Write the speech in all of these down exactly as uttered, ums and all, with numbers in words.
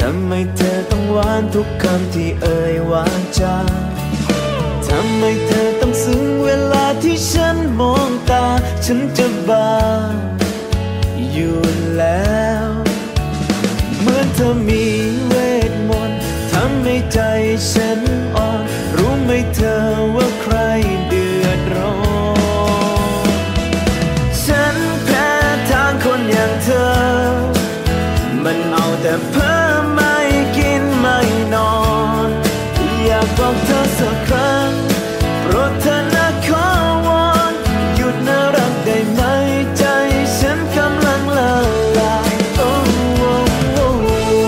ทำไมเธอต้องหวานทุกคำที่เอ่ยวาจาทำไมเธอต้องซึ้งเวลาที่ฉันมองตาฉันจะบ้าอยู่แล้วเหมือนเธอมีเวทมนต์ทำให้ใจฉันอ่อนรู้ไหมเธอว่าใครเดือดร้อนฉันแพ้ทางคนอย่างเธอมันเอาแต่เพ้อไม่กินไม่นอนอยากบอกเธอสักครั้งโปรดเธอนะขอวอนหยุดน่ารักได้ไหมใจฉันกำลังละลายโอ้โอ้โอ้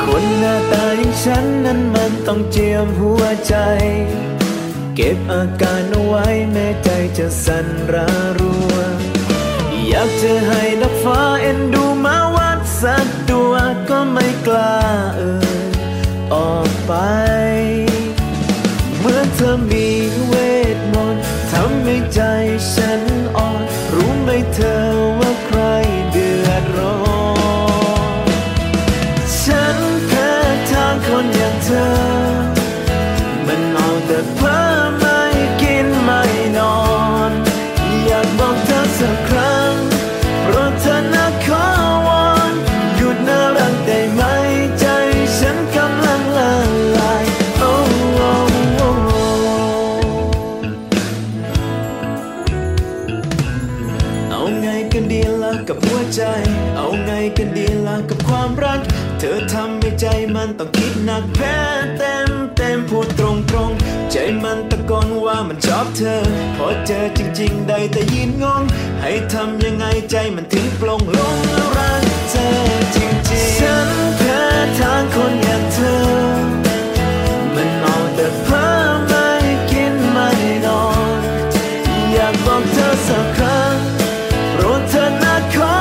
คนหน้าตาอย่างฉันนั้นมันต้องเจียมหัวใจเก็บอาการเอาไว้แม้ใจจะสั่นระรัวอยากจะให้นักฟ้าเอ็นดูมาวัดสักตัวก็ไม่กล้าเอ่ยออกไปเมื่อเธอมีเวทมนต์ทำให้ใจฉันอ่อนรู้ไหมเธอว่าใครเดือดร้อนฉันแพ้ทางคนอย่างเธอมันเอาแต่เพ้อเอาไงกันดีล่ะกับความรักเธอทำให้ใจมันต้องคิดหนักแพ้เต็มเต็มพูดตรงตรงใจมันตะโกนว่ามันชอบเธอพอเจอจริงๆได้แต่ยืนงงให้ทำยังไงใจมันถึงปลงลงแล้วรักเธอจริงๆฉันแพ้ทางคนอย่างเธอมันเอาแต่เพ้อไม่กินไม่นอนอยากบอกเธอสักครั้งโปรดเธอนะขอ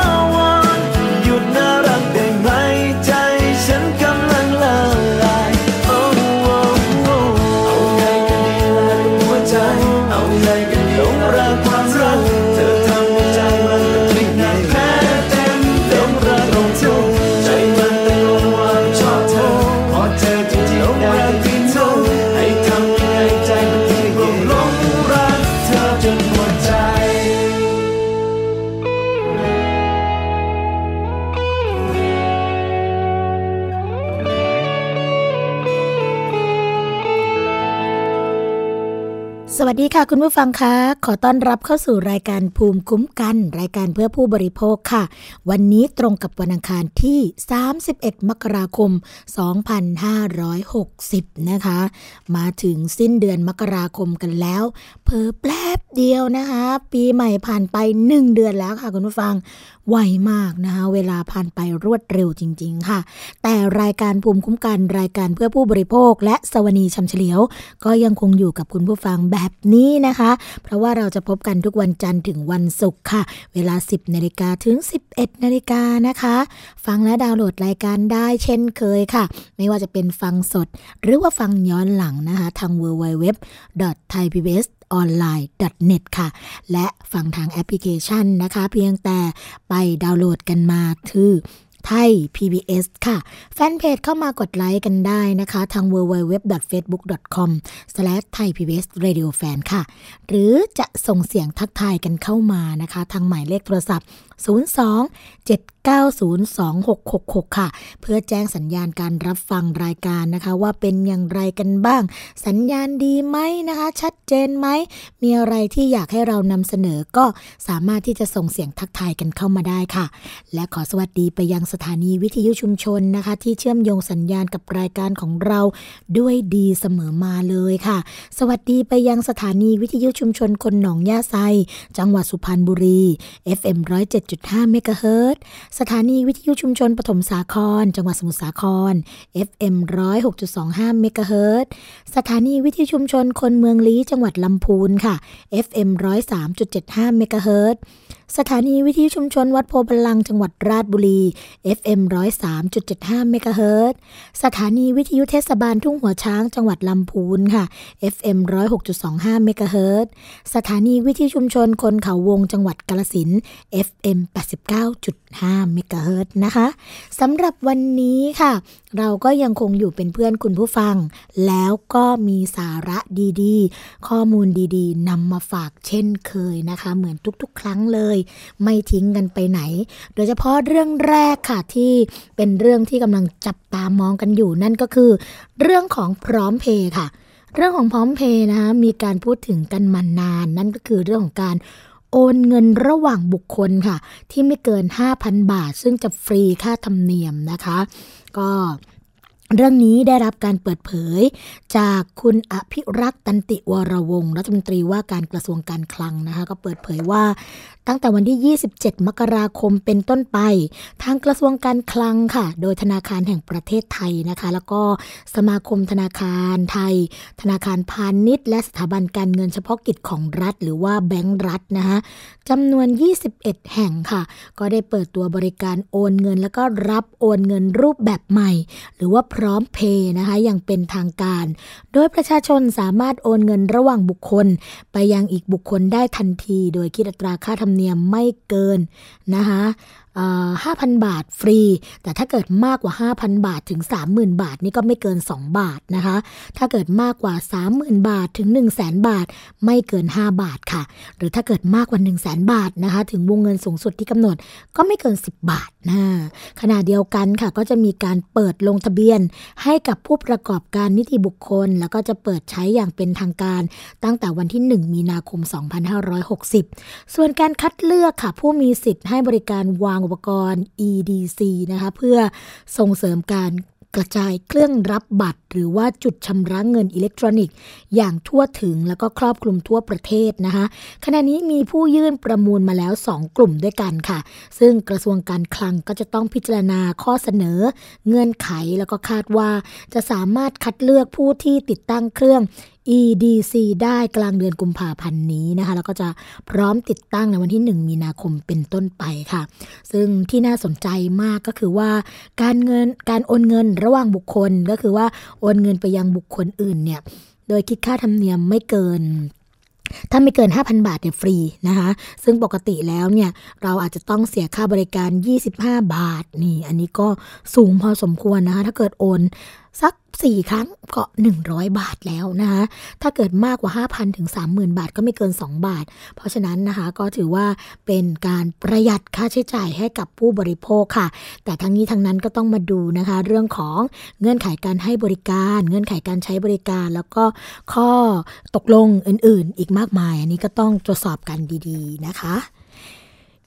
สวัสดีค่ะคุณผู้ฟังคะขอต้อนรับเข้าสู่รายการภูมิคุ้มกันรายการเพื่อผู้บริโภคค่ะวันนี้ตรงกับวันอังคารที่สามสิบเอ็ดมกราคมสองพันห้าร้อยหกสิบนะคะมาถึงสิ้นเดือนมกราคมกันแล้วเผลอแป๊บเดียวนะคะปีใหม่ผ่านไปหนึ่งเดือนแล้วค่ะคุณผู้ฟังไวมากนะคะเวลาผ่านไปรวดเร็วจริงๆค่ะแต่รายการภูมิคุ้มกันรายการเพื่อผู้บริโภคและสวนีชำเฉลียวก็ยังคงอยู่กับคุณผู้ฟังแบบนี้นะคะเพราะว่าเราจะพบกันทุกวันจันทร์ถึงวันศุกร์ค่ะเวลา สิบนาฬิกาถึงสิบเอ็ดนาฬิกานะคะฟังและดาวน์โหลดรายการได้เช่นเคยค่ะไม่ว่าจะเป็นฟังสดหรือว่าฟังย้อนหลังนะคะทาง ดับเบิลยู ดับเบิลยู ดับเบิลยู ดอท ไทยพีบีเอสออนไลน์ ดอท เน็ต ค่ะและฟังทางแอปพลิเคชันนะคะเพียงแต่ไปดาวน์โหลดกันมาคือไทย พี บี เอส ค่ะแฟนเพจเข้ามากดไลค์กันได้นะคะทาง ดับเบิลยู ดับเบิลยู ดับเบิลยู ดอท เฟซบุ๊ก ดอท คอม สแลช ไทยพีบีเอสเรดิโอแฟน ค่ะหรือจะส่งเสียงทักทายกันเข้ามานะคะทางหมายเลขโทรศัพท์ ศูนย์ สอง เจ็ด เก้า ศูนย์ สอง หก หก หก ค่ะเพื่อแจ้งสัญญาณการรับฟังรายการนะคะว่าเป็นอย่างไรกันบ้างสัญญาณดีไหมนะคะชัดเจนไหมมีอะไรที่อยากให้เรานำเสนอก็สามารถที่จะส่งเสียงทักทายกันเข้ามาได้ค่ะและขอสวัสดีไปยังสถานีวิทยุชุมชนนะคะที่เชื่อมโยงสัญญาณกับรายการของเราด้วยดีเสมอมาเลยค่ะสวัสดีไปยังสถานีวิทยุชุมชนคนหนองย่าไซจังหวัดสุพรรณบุรี เอฟ เอ็ม หนึ่งร้อยเจ็ดจุดห้า เมกะเฮิรตซ์สถานีวิทยุชุมชนปฐมสาครจังหวัดสมุทรสาคร เอฟ เอ็ม หนึ่งร้อยหกจุดสองห้า เมกะเฮิรตซ์สถานีวิทยุชุมชนคนเมืองลี้จังหวัดลำพูนค่ะ เอฟ เอ็ม หนึ่งร้อยสามจุดเจ็ดห้า เมกะเฮิรตซ์สถานีวิทยุชุมชนวัดโพพลังจังหวัดราชบุรี เอฟ เอ็ม หนึ่งร้อยสามจุดเจ็ดห้า เมกะเฮิรตซ์สถานีวิทยุเทศบาลทุ่งหัวช้างจังหวัดลำพูนค่ะ เอฟ เอ็ม หนึ่งร้อยหกจุดสองห้า เมกะเฮิรตซ์สถานีวิทยุชุมชนคนเขาวงจังหวัดกาฬสินธุ์ เอฟ เอ็ม แปดสิบเก้าจุดห้า เมกะเฮิรตซ์นะคะสำหรับวันนี้ค่ะเราก็ยังคงอยู่เป็นเพื่อนคุณผู้ฟังแล้วก็มีสาระดีๆข้อมูลดีๆนำมาฝากเช่นเคยนะคะเหมือนทุกๆครั้งเลยไม่ทิ้งกันไปไหนโดยเฉพาะเรื่องแรกค่ะที่เป็นเรื่องที่กำลังจับตามองกันอยู่นั่นก็คือเรื่องของพร้อมเพย์ค่ะเรื่องของพร้อมเพย์นะคะมีการพูดถึงกันมานานนั่นก็คือเรื่องของการโอนเงินระหว่างบุคคลค่ะที่ไม่เกิน ห้าพัน บาทซึ่งจะฟรีค่าธรรมเนียมนะคะก็เรื่องนี้ได้รับการเปิดเผยจากคุณอภิรักษ์ตันติวรวงศ์รัฐมนตรีว่าการกระทรวงการคลังนะคะก็เปิดเผยว่าตั้งแต่วันที่ยี่สิบเจ็ดมกราคมเป็นต้นไปทางกระทรวงการคลังค่ะโดยธนาคารแห่งประเทศไทยนะคะแล้วก็สมาคมธนาคารไทยธนาคารพาณิชย์และสถาบันการเงินเฉพาะกิจของรัฐหรือว่าแบงก์รัฐนะคะจำนวนยี่สิบเอ็ดแห่งค่ะก็ได้เปิดตัวบริการโอนเงินแล้วก็รับโอนเงินรูปแบบใหม่หรือว่าพร้อมเพย์นะคะอย่างเป็นทางการโดยประชาชนสามารถโอนเงินระหว่างบุคคลไปยังอีกบุคคลได้ทันทีโดยคิดอัตราค่าธรรมเนียมไม่เกินนะคะห้าพันบาทฟรีแต่ถ้าเกิดมากกว่า ห้าพัน บาทถึง สามหมื่น บาทนี่ก็ไม่เกิน สอง บาทนะคะถ้าเกิดมากกว่า สามหมื่น บาทถึง หนึ่งแสน บาทไม่เกิน ห้า บาทค่ะหรือถ้าเกิดมากกว่า หนึ่งแสน บาทนะคะถึงวงเงินสูงสุดที่กำหนดก็ไม่เกิน สิบ บาทนะขณะเดียวกันค่ะก็จะมีการเปิดลงทะเบียนให้กับผู้ประกอบการนิติบุคคลแล้วก็จะเปิดใช้อย่างเป็นทางการตั้งแต่วันที่ หนึ่ง มีนาคม สองพันห้าร้อยหกสิบ ส่วนการคัดเลือกค่ะผู้มีสิทธิ์ให้บริการวางอุปกรณ์ อี ดี ซี นะคะเพื่อส่งเสริมการกระจายเครื่องรับบัตรหรือว่าจุดชำระเงินอิเล็กทรอนิกส์อย่างทั่วถึงแล้วก็ครอบคลุมทั่วประเทศนะคะขณะนี้มีผู้ยื่นประมูลมาแล้วสองกลุ่มด้วยกันค่ะซึ่งกระทรวงการคลังก็จะต้องพิจารณาข้อเสนอเงื่อนไขแล้วก็คาดว่าจะสามารถคัดเลือกผู้ที่ติดตั้งเครื่องอี ดี ซี ได้กลางเดือนกุมภาพันธ์นี้นะคะแล้วก็จะพร้อมติดตั้งในวันที่หนึ่งมีนาคมเป็นต้นไปค่ะซึ่งที่น่าสนใจมากก็คือว่าการเงินการโอนเงินระหว่างบุคคลก็คือว่าโอนเงินไปยังบุคคลอื่นเนี่ยโดยคิดค่าธรรมเนียมไม่เกินถ้าไม่เกิน ห้าพัน บาทเนี่ยฟรีนะคะซึ่งปกติแล้วเนี่ยเราอาจจะต้องเสียค่าบริการยี่สิบห้าบาทนี่อันนี้ก็สูงพอสมควรนะคะถ้าเกิดโอนสักสี่ครั้งก็หนึ่งร้อยบาทแล้วนะคะถ้าเกิดมากกว่า ห้าพัน ถึง สามหมื่น บาทก็ไม่เกินสองบาทเพราะฉะนั้นนะคะก็ถือว่าเป็นการประหยัดค่าใช้จ่ายให้กับผู้บริโภคค่ะแต่ทั้งนี้ทั้งนั้นก็ต้องมาดูนะคะเรื่องของเงื่อนไขการให้บริการเงื่อนไขการใช้บริการแล้วก็ข้อตกลงอื่นๆอีกมากมายอันนี้ก็ต้องตรวจสอบกันดีๆนะคะ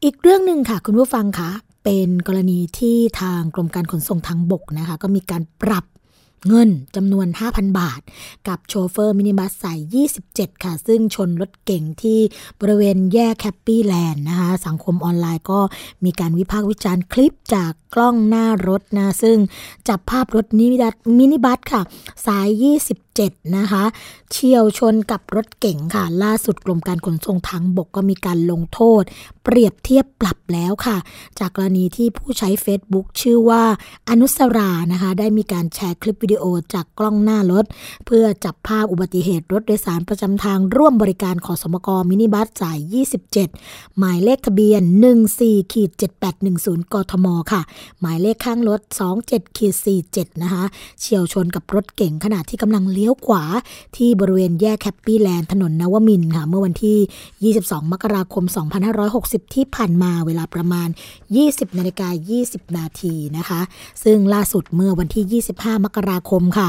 อีกเรื่องนึงค่ะคุณผู้ฟังคะเป็นกรณีที่ทางกรมการขนส่งทางบกนะคะก็มีการปรับเงินจำนวน ห้าพัน บาทกับโชเฟอร์มินิบัสสายยี่สิบเจ็ดค่ะซึ่งชนรถเก๋งที่บริเวณแยกแฮปปี้แลนด์นะคะสังคมออนไลน์ก็มีการวิพากษ์วิจารณ์คลิปจากกล้องหน้ารถนะซึ่งจับภาพรถมินิบัสค่ะสายยี่สิบเจ็ดนะคะเฉี่ยวชนกับรถเก๋งค่ะล่าสุดกรมการขนส่งทางบกก็มีการลงโทษเปรียบเทียบปรับแล้วค่ะจากกรณีที่ผู้ใช้ Facebook ชื่อว่าอนุสรานะคะได้มีการแชร์คลิปวิดีโอจากกล้องหน้ารถเพื่อจับภาพอุบัติเหตุรถโดยสารประจำทางร่วมบริการขอสมกมินิบัสสายยี่สิบเจ็ดหมายเลขทะเบียน หนึ่งสี่ เจ็ดแปดหนึ่งศูนย์ กทมค่ะหมายเลขข้างรถ สองเจ็ด สี่เจ็ด นะคะเฉี่ยวชนกับรถเก๋งขณะที่กำลังเลี้ยว ลี้ยวขวาที่บริเวณแยกแฮปปี้แลนด์ถนนนวมินทร์ค่ะเมื่อวันที่ยี่สิบสองมกราคมสองพันห้าร้อยหกสิบที่ผ่านมาเวลาประมาณ ยี่สิบนาฬิกายี่สิบนาที นาทีนะคะซึ่งล่าสุดเมื่อวันที่ยี่สิบห้ามกราคมค่ะ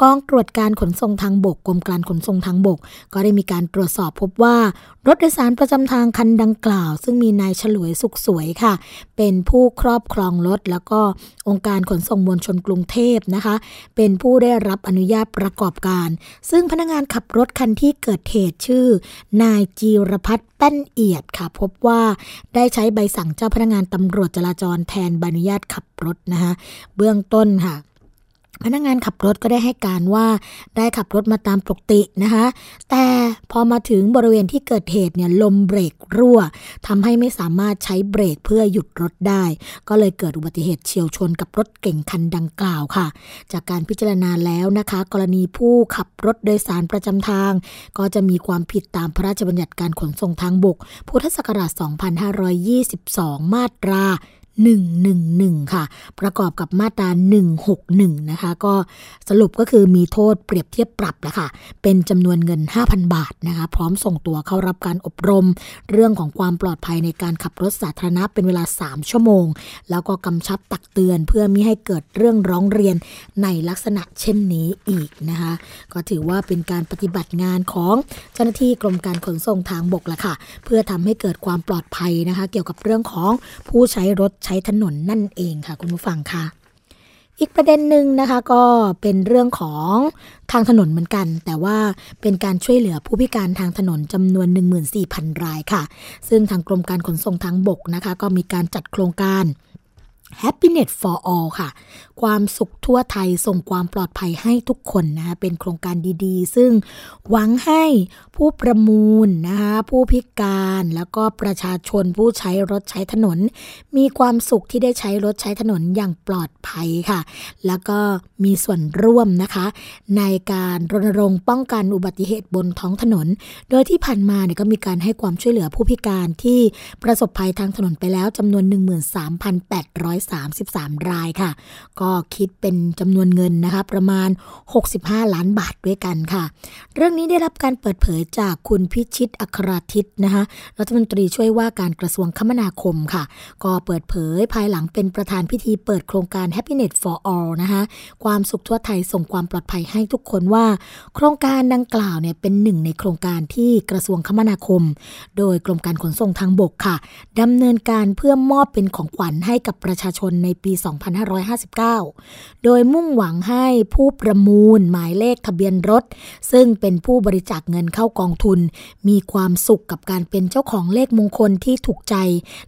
กองตรวจการขนส่งทางบกกรมการขนส่งทางบกก็ได้มีการตรวจสอบพบว่ารถโดยสารประจำทางคันดังกล่าวซึ่งมีนายฉลวยสุขสวยค่ะเป็นผู้ครอบครองรถแล้วก็องค์การขนส่งมวลชนกรุงเทพนะคะเป็นผู้ได้รับอนุญาตประกอบการซึ่งพนักงานขับรถคันที่เกิดเหตุชื่อนายจีรพัฒน์แป้นเอียดค่ะพบว่าได้ใช้ใบสั่งเจ้าพนักงานตำรวจจราจรแทนใบอนุญาตขับรถนะคะเบื้องต้นค่ะพนักงานขับรถก็ได้ให้การว่าได้ขับรถมาตามปกตินะคะแต่พอมาถึงบริเวณที่เกิดเหตุเนี่ยลมเบรกรั่วทำให้ไม่สามารถใช้เบรกเพื่อหยุดรถได้ก็เลยเกิดอุบัติเหตุเฉียวชนกับรถเก๋งคันดังกล่าวค่ะจากการพิจารณาแล้วนะคะกรณีผู้ขับรถโดยสารประจำทางก็จะมีความผิดตามพระราชบัญญัติการขนส่งทางบกพุทธศักราชสองพันห้าร้อยยี่สิบสองมาตราหนึ่งร้อยสิบเอ็ดค่ะประกอบกับมาตราหนึ่งร้อยหกสิบเอ็ดนะคะก็สรุปก็คือมีโทษเปรียบเทียบปรับแล้วค่ะเป็นจำนวนเงิน ห้าพันบาทนะคะพร้อมส่งตัวเข้ารับการอบรมเรื่องของความปลอดภัยในการขับรถสาธารณะเป็นเวลาสามชั่วโมงแล้วก็กำชับตักเตือนเพื่อมิให้เกิดเรื่องร้องเรียนในลักษณะเช่นนี้อีกนะคะก็ถือว่าเป็นการปฏิบัติงานของเจ้าหน้าที่กรมการขนส่งทางบกแล้วค่ะเพื่อทำให้เกิดความปลอดภัยนะคะเกี่ยวกับเรื่องของผู้ใช้รถใช้ถนนนั่นเองค่ะคุณผู้ฟังค่ะอีกประเด็นหนึ่งนะคะก็เป็นเรื่องของทางถนนเหมือนกันแต่ว่าเป็นการช่วยเหลือผู้พิการทางถนนจำนวน หนึ่งหมื่นสี่พันรายค่ะซึ่งทางกรมการขนส่งทางบกนะคะก็มีการจัดโครงการ Happiness for All ค่ะความสุขทั่วไทยส่งความปลอดภัยให้ทุกคนนะคะเป็นโครงการดีๆซึ่งหวังให้ผู้ประมูลนะคะผู้พิการแล้วก็ประชาชนผู้ใช้รถใช้ถนนมีความสุขที่ได้ใช้รถใช้ถนนอย่างปลอดภัยค่ะแล้วก็มีส่วนร่วมนะคะในการรณรงค์ป้องกันอุบัติเหตุบนท้องถนนโดยที่ผ่านมาเนี่ยก็มีการให้ความช่วยเหลือผู้พิการที่ประสบภัยทางถนนไปแล้วจำนวน หนึ่งหมื่นสามพันแปดร้อยสามสิบสามรายค่ะก็คิดเป็นจำนวนเงินนะคะประมาณหกสิบห้าล้านบาทด้วยกันค่ะเรื่องนี้ได้รับการเปิดเผยจากคุณพิชิตอัครทิศนะคะรัฐมนตรีช่วยว่าการกระทรวงคมนาคมค่ะก็เปิดเผยภายหลังเป็นประธานพิธีเปิดโครงการ Happiness for All นะคะความสุขทั่วไทยส่งความปลอดภัยให้ทุกคนว่าโครงการดังกล่าวเนี่ยเป็นหนึ่งในโครงการที่กระทรวงคมนาคมโดยกรมการขนส่งทางบกค่ะดำเนินการเพื่อมอบเป็นของขวัญให้กับประชาชนในปีสองพันห้าร้อยห้าสิบเก้าโดยมุ่งหวังให้ผู้ประมูลหมายเลขทะเบียนรถซึ่งเป็นผู้บริจาคเงินเข้ากองทุนมีความสุขกับการเป็นเจ้าของเลขมงคลที่ถูกใจ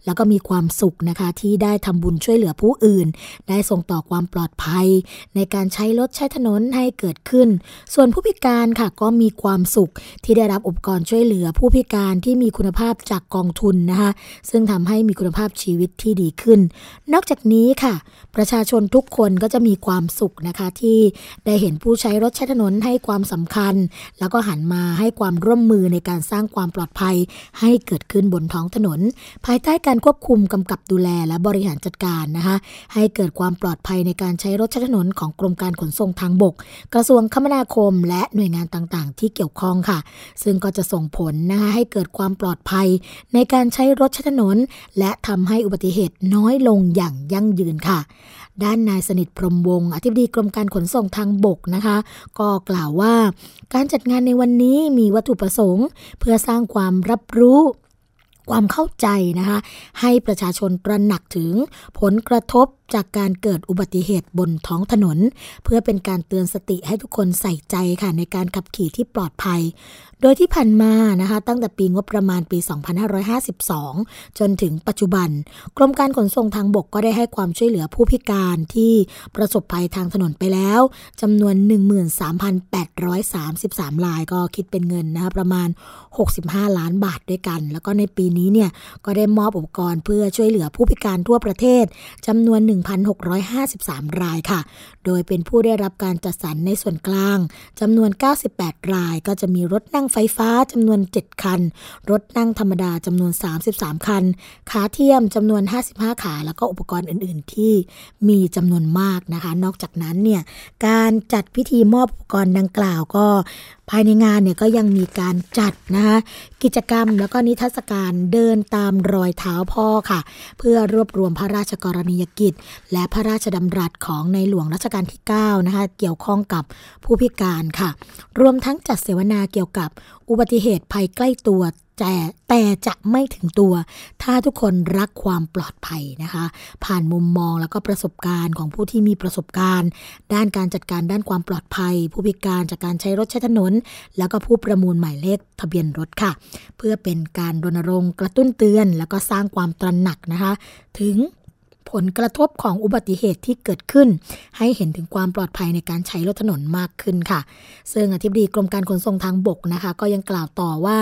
แล้วก็มีความสุขนะคะที่ได้ทำบุญช่วยเหลือผู้อื่นได้ส่งต่อความปลอดภัยในการใช้รถใช้ถนนให้เกิดขึ้นส่วนผู้พิการค่ะก็มีความสุขที่ได้รับอุปกรณ์ช่วยเหลือผู้พิการที่มีคุณภาพจากกองทุนนะคะซึ่งทำให้มีคุณภาพชีวิตที่ดีขึ้นนอกจากนี้ค่ะประชาชนทุกคนก็จะมีความสุขนะคะที่ได้เห็นผู้ใช้รถใช้ถนนให้ความสำคัญแล้วก็หันมาให้ความร่วมมือในการสร้างความปลอดภัยให้เกิดขึ้นบนท้องถนนภายใต้การควบคุมกำกับดูแลและบริหารจัดการนะคะให้เกิดความปลอดภัยในการใช้รถใช้ถนนของกรมการขนส่งทางบกกระทรวงคมนาคมและหน่วยงานต่างๆที่เกี่ยวข้องค่ะซึ่งก็จะส่งผลนะคะให้เกิดความปลอดภัยในการใช้รถใช้ถนนและทำให้อุบัติเหตุน้อยลงอย่างยั่งยืนค่ะด้านนายสนิทพรหมวงศ์อธิบดีกรมการขนส่งทางบกนะคะก็กล่าวว่าการจัดงานในวันนี้มีวัตถุประสงค์เพื่อสร้างความรับรู้ความเข้าใจนะคะให้ประชาชนตระหนักถึงผลกระทบจากการเกิดอุบัติเหตุบนท้องถนนเพื่อเป็นการเตือนสติให้ทุกคนใส่ใจค่ะในการขับขี่ที่ปลอดภัยโดยที่ผ่านมานะคะตั้งแต่ปีงบประมาณปีสองพันห้าร้อยห้าสิบสองจนถึงปัจจุบันกรมการขนส่งทางบกก็ได้ให้ความช่วยเหลือผู้พิการที่ประสบภัยทางถนนไปแล้วจำนวน หนึ่งหมื่นสามพันแปดร้อยสามสิบสามรายก็คิดเป็นเงินนะคะประมาณหกสิบห้าล้านบาทด้วยกันแล้วก็ในปีนี้เนี่ยก็ได้มอบอุปกรณ์เพื่อช่วยเหลือผู้พิการทั่วประเทศจำนวน หนึ่งพันหกร้อยห้าสิบสามรายค่ะโดยเป็นผู้ได้รับการจัดสรรในส่วนกลางจำนวนเก้าสิบแปดรายก็จะมีรถนั่ง ไฟฟ้าจำนวนเจ็ดคันรถนั่งธรรมดาจำนวนสามสิบสามคันขาเทียมจำนวนห้าสิบห้าขาแล้วก็อุปกรณ์อื่นๆที่มีจำนวนมากนะคะนอกจากนั้นเนี่ยการจัดพิธีมอบอุปกรณ์ดังกล่าวก็ภายในงานเนี่ยก็ยังมีการจัดนะคะกิจกรรมแล้วก็นิทรรศการเดินตามรอยเท้าพ่อค่ะเพื่อรวบรวมพระราชกรณียกิจและพระราชดำรัสของในหลวงรัชกาลที่เก้านะคะเกี่ยวข้องกับผู้พิการค่ะรวมทั้งจัดเสวนาเกี่ยวกับอุบัติเหตุภัยใกล้ตัวแต่แต่จะไม่ถึงตัวถ้าทุกคนรักความปลอดภัยนะคะผ่านมุมมองแล้วก็ประสบการณ์ของผู้ที่มีประสบการณ์ด้านการจัดการด้านความปลอดภัยผู้พิการจากการใช้รถใช้ถนนแล้วก็ผู้ประมูลหมายเลขทะเบียนรถค่ะเพื่อเป็นการรณรงค์กระตุ้นเตือนแล้วก็สร้างความตระหนักนะคะถึงผลกระทบของอุบัติเหตุที่เกิดขึ้นให้เห็นถึงความปลอดภัยในการใช้รถถนนมากขึ้นค่ะซึ่งอธิบดีกรมการขนส่งทางบกนะคะก็ยังกล่าวต่อว่า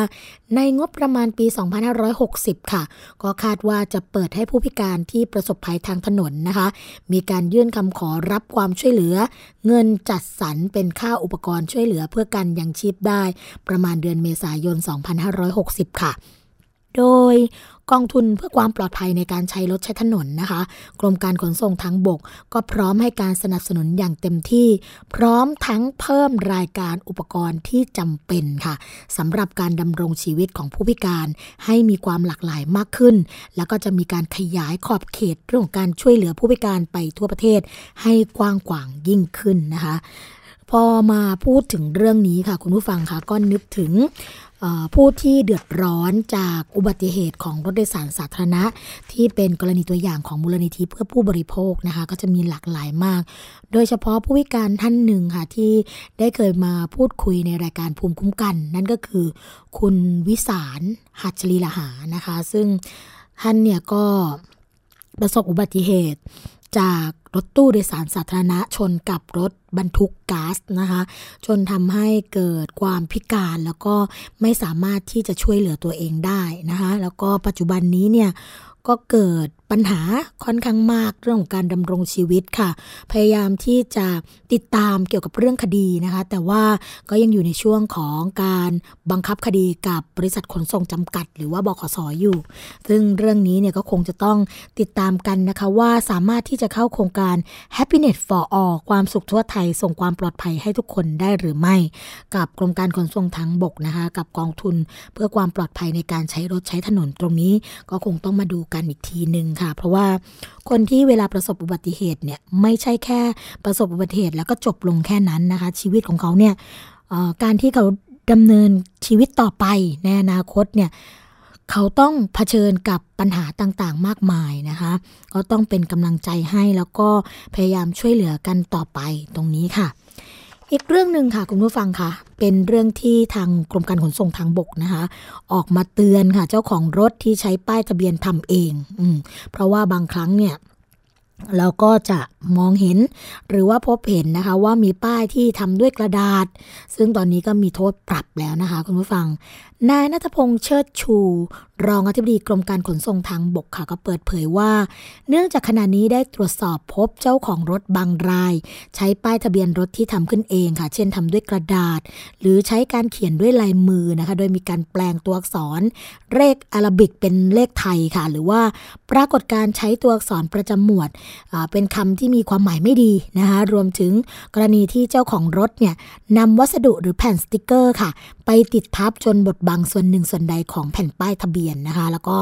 ในงบประมาณปีสองพันห้าร้อยหกสิบค่ะก็คาดว่าจะเปิดให้ผู้พิการที่ประสบภัยทางถนนนะคะมีการยื่นคำขอรับความช่วยเหลือเงินจัดสรรเป็นค่าอุปกรณ์ช่วยเหลือเพื่อการยังชีพได้ประมาณเดือนเมษายนสองพันห้าร้อยหกสิบค่ะโดยกองทุนเพื่อความปลอดภัยในการใช้รถใช้ถนนนะคะกรมการขนส่งทางบกก็พร้อมให้การสนับสนุนอย่างเต็มที่พร้อมทั้งเพิ่มรายการอุปกรณ์ที่จำเป็นค่ะสำหรับการดำรงชีวิตของผู้พิการให้มีความหลากหลายมากขึ้นแล้วก็จะมีการขยายขอบเขตเรื่องของการช่วยเหลือผู้พิการไปทั่วประเทศให้กว้างขวางยิ่งขึ้นนะคะพอมาพูดถึงเรื่องนี้ค่ะคุณผู้ฟังค่ะก็นึกถึงผู้ที่เดือดร้อนจากอุบัติเหตุของรถโดยสารสาธารณะที่เป็นกรณีตัวอย่างของมูลนิธิเพื่อผู้บริโภคนะคะก็จะมีหลากหลายมากโดยเฉพาะผู้พิการท่านหนึ่งค่ะที่ได้เคยมาพูดคุยในรายการภูมิคุ้มกันนั่นก็คือคุณวิสารหัชลีละหานะคะซึ่งท่านเนี่ยก็ประสบอุบัติเหตุจากรถตู้โดยสารสาธารณะชนกับรถบรรทุกก๊าซนะคะจนทำให้เกิดความพิการแล้วก็ไม่สามารถที่จะช่วยเหลือตัวเองได้นะคะแล้วก็ปัจจุบันนี้เนี่ยก็เกิดปัญหาค่อนข้างมากเรื่องของการดำรงชีวิตค่ะพยายามที่จะติดตามเกี่ยวกับเรื่องคดีนะคะแต่ว่าก็ยังอยู่ในช่วงของการบังคับคดีกับบริษัทขนส่งจำกัดหรือว่าบขส.อยู่ซึ่งเรื่องนี้เนี่ยก็คงจะต้องติดตามกันนะคะว่าสามารถที่จะเข้าโครงการ Happiness for All ความสุขทั่วไทยส่งความปลอดภัยให้ทุกคนได้หรือไม่กับกรมการขนส่งทางบกนะคะกับกองทุนเพื่อความปลอดภัยในการใช้รถใช้ถนนตรงนี้ก็คงต้องมาดูกันอีกทีนึงค่ะเพราะว่าคนที่เวลาประสบอุบัติเหตุเนี่ยไม่ใช่แค่ประสบอุบัติเหตุแล้วก็จบลงแค่นั้นนะคะชีวิตของเขาเนี่ยการที่เขาดำเนินชีวิตต่อไปในอนาคตเนี่ยเขาต้องเผชิญกับปัญหาต่างๆมากมายนะคะก็ต้องเป็นกำลังใจให้แล้วก็พยายามช่วยเหลือกันต่อไปตรงนี้ค่ะอีกเรื่องหนึ่งค่ะคุณผู้ฟังค่ะเป็นเรื่องที่ทางกรมการขนส่งทางบกนะคะออกมาเตือนค่ะเจ้าของรถที่ใช้ป้ายทะเบียนทำเองอืมเพราะว่าบางครั้งเนี่ยเราก็จะมองเห็นหรือว่าพบเห็นนะคะว่ามีป้ายที่ทำด้วยกระดาษซึ่งตอนนี้ก็มีโทษปรับแล้วนะคะคุณผู้ฟังนายณัฐพงษ์เชิดชูรองอธิบดีกรมการขนส่งทางบกค่ะก็เปิดเผยว่าเนื่องจากขณะนี้ได้ตรวจสอบพบเจ้าของรถบางรายใช้ป้ายทะเบียนรถที่ทำขึ้นเองค่ะเช่นทำด้วยกระดาษหรือใช้การเขียนด้วยลายมือนะคะโดยมีการแปลงตัวอักษรเลขอาราบิกเป็นเลขไทยค่ะหรือว่าปรากฏการใช้ตัวอักษรประจำหมวดเป็นคำที่มีความหมายไม่ดีนะคะรวมถึงกรณีที่เจ้าของรถเนี่ยนำวัสดุหรือแผ่นสติกเกอร์ค่ะไปติดทับจนบดบังส่วนหนึ่งส่วนใดของแผ่นป้ายทะเบียนนะคะแล้วก็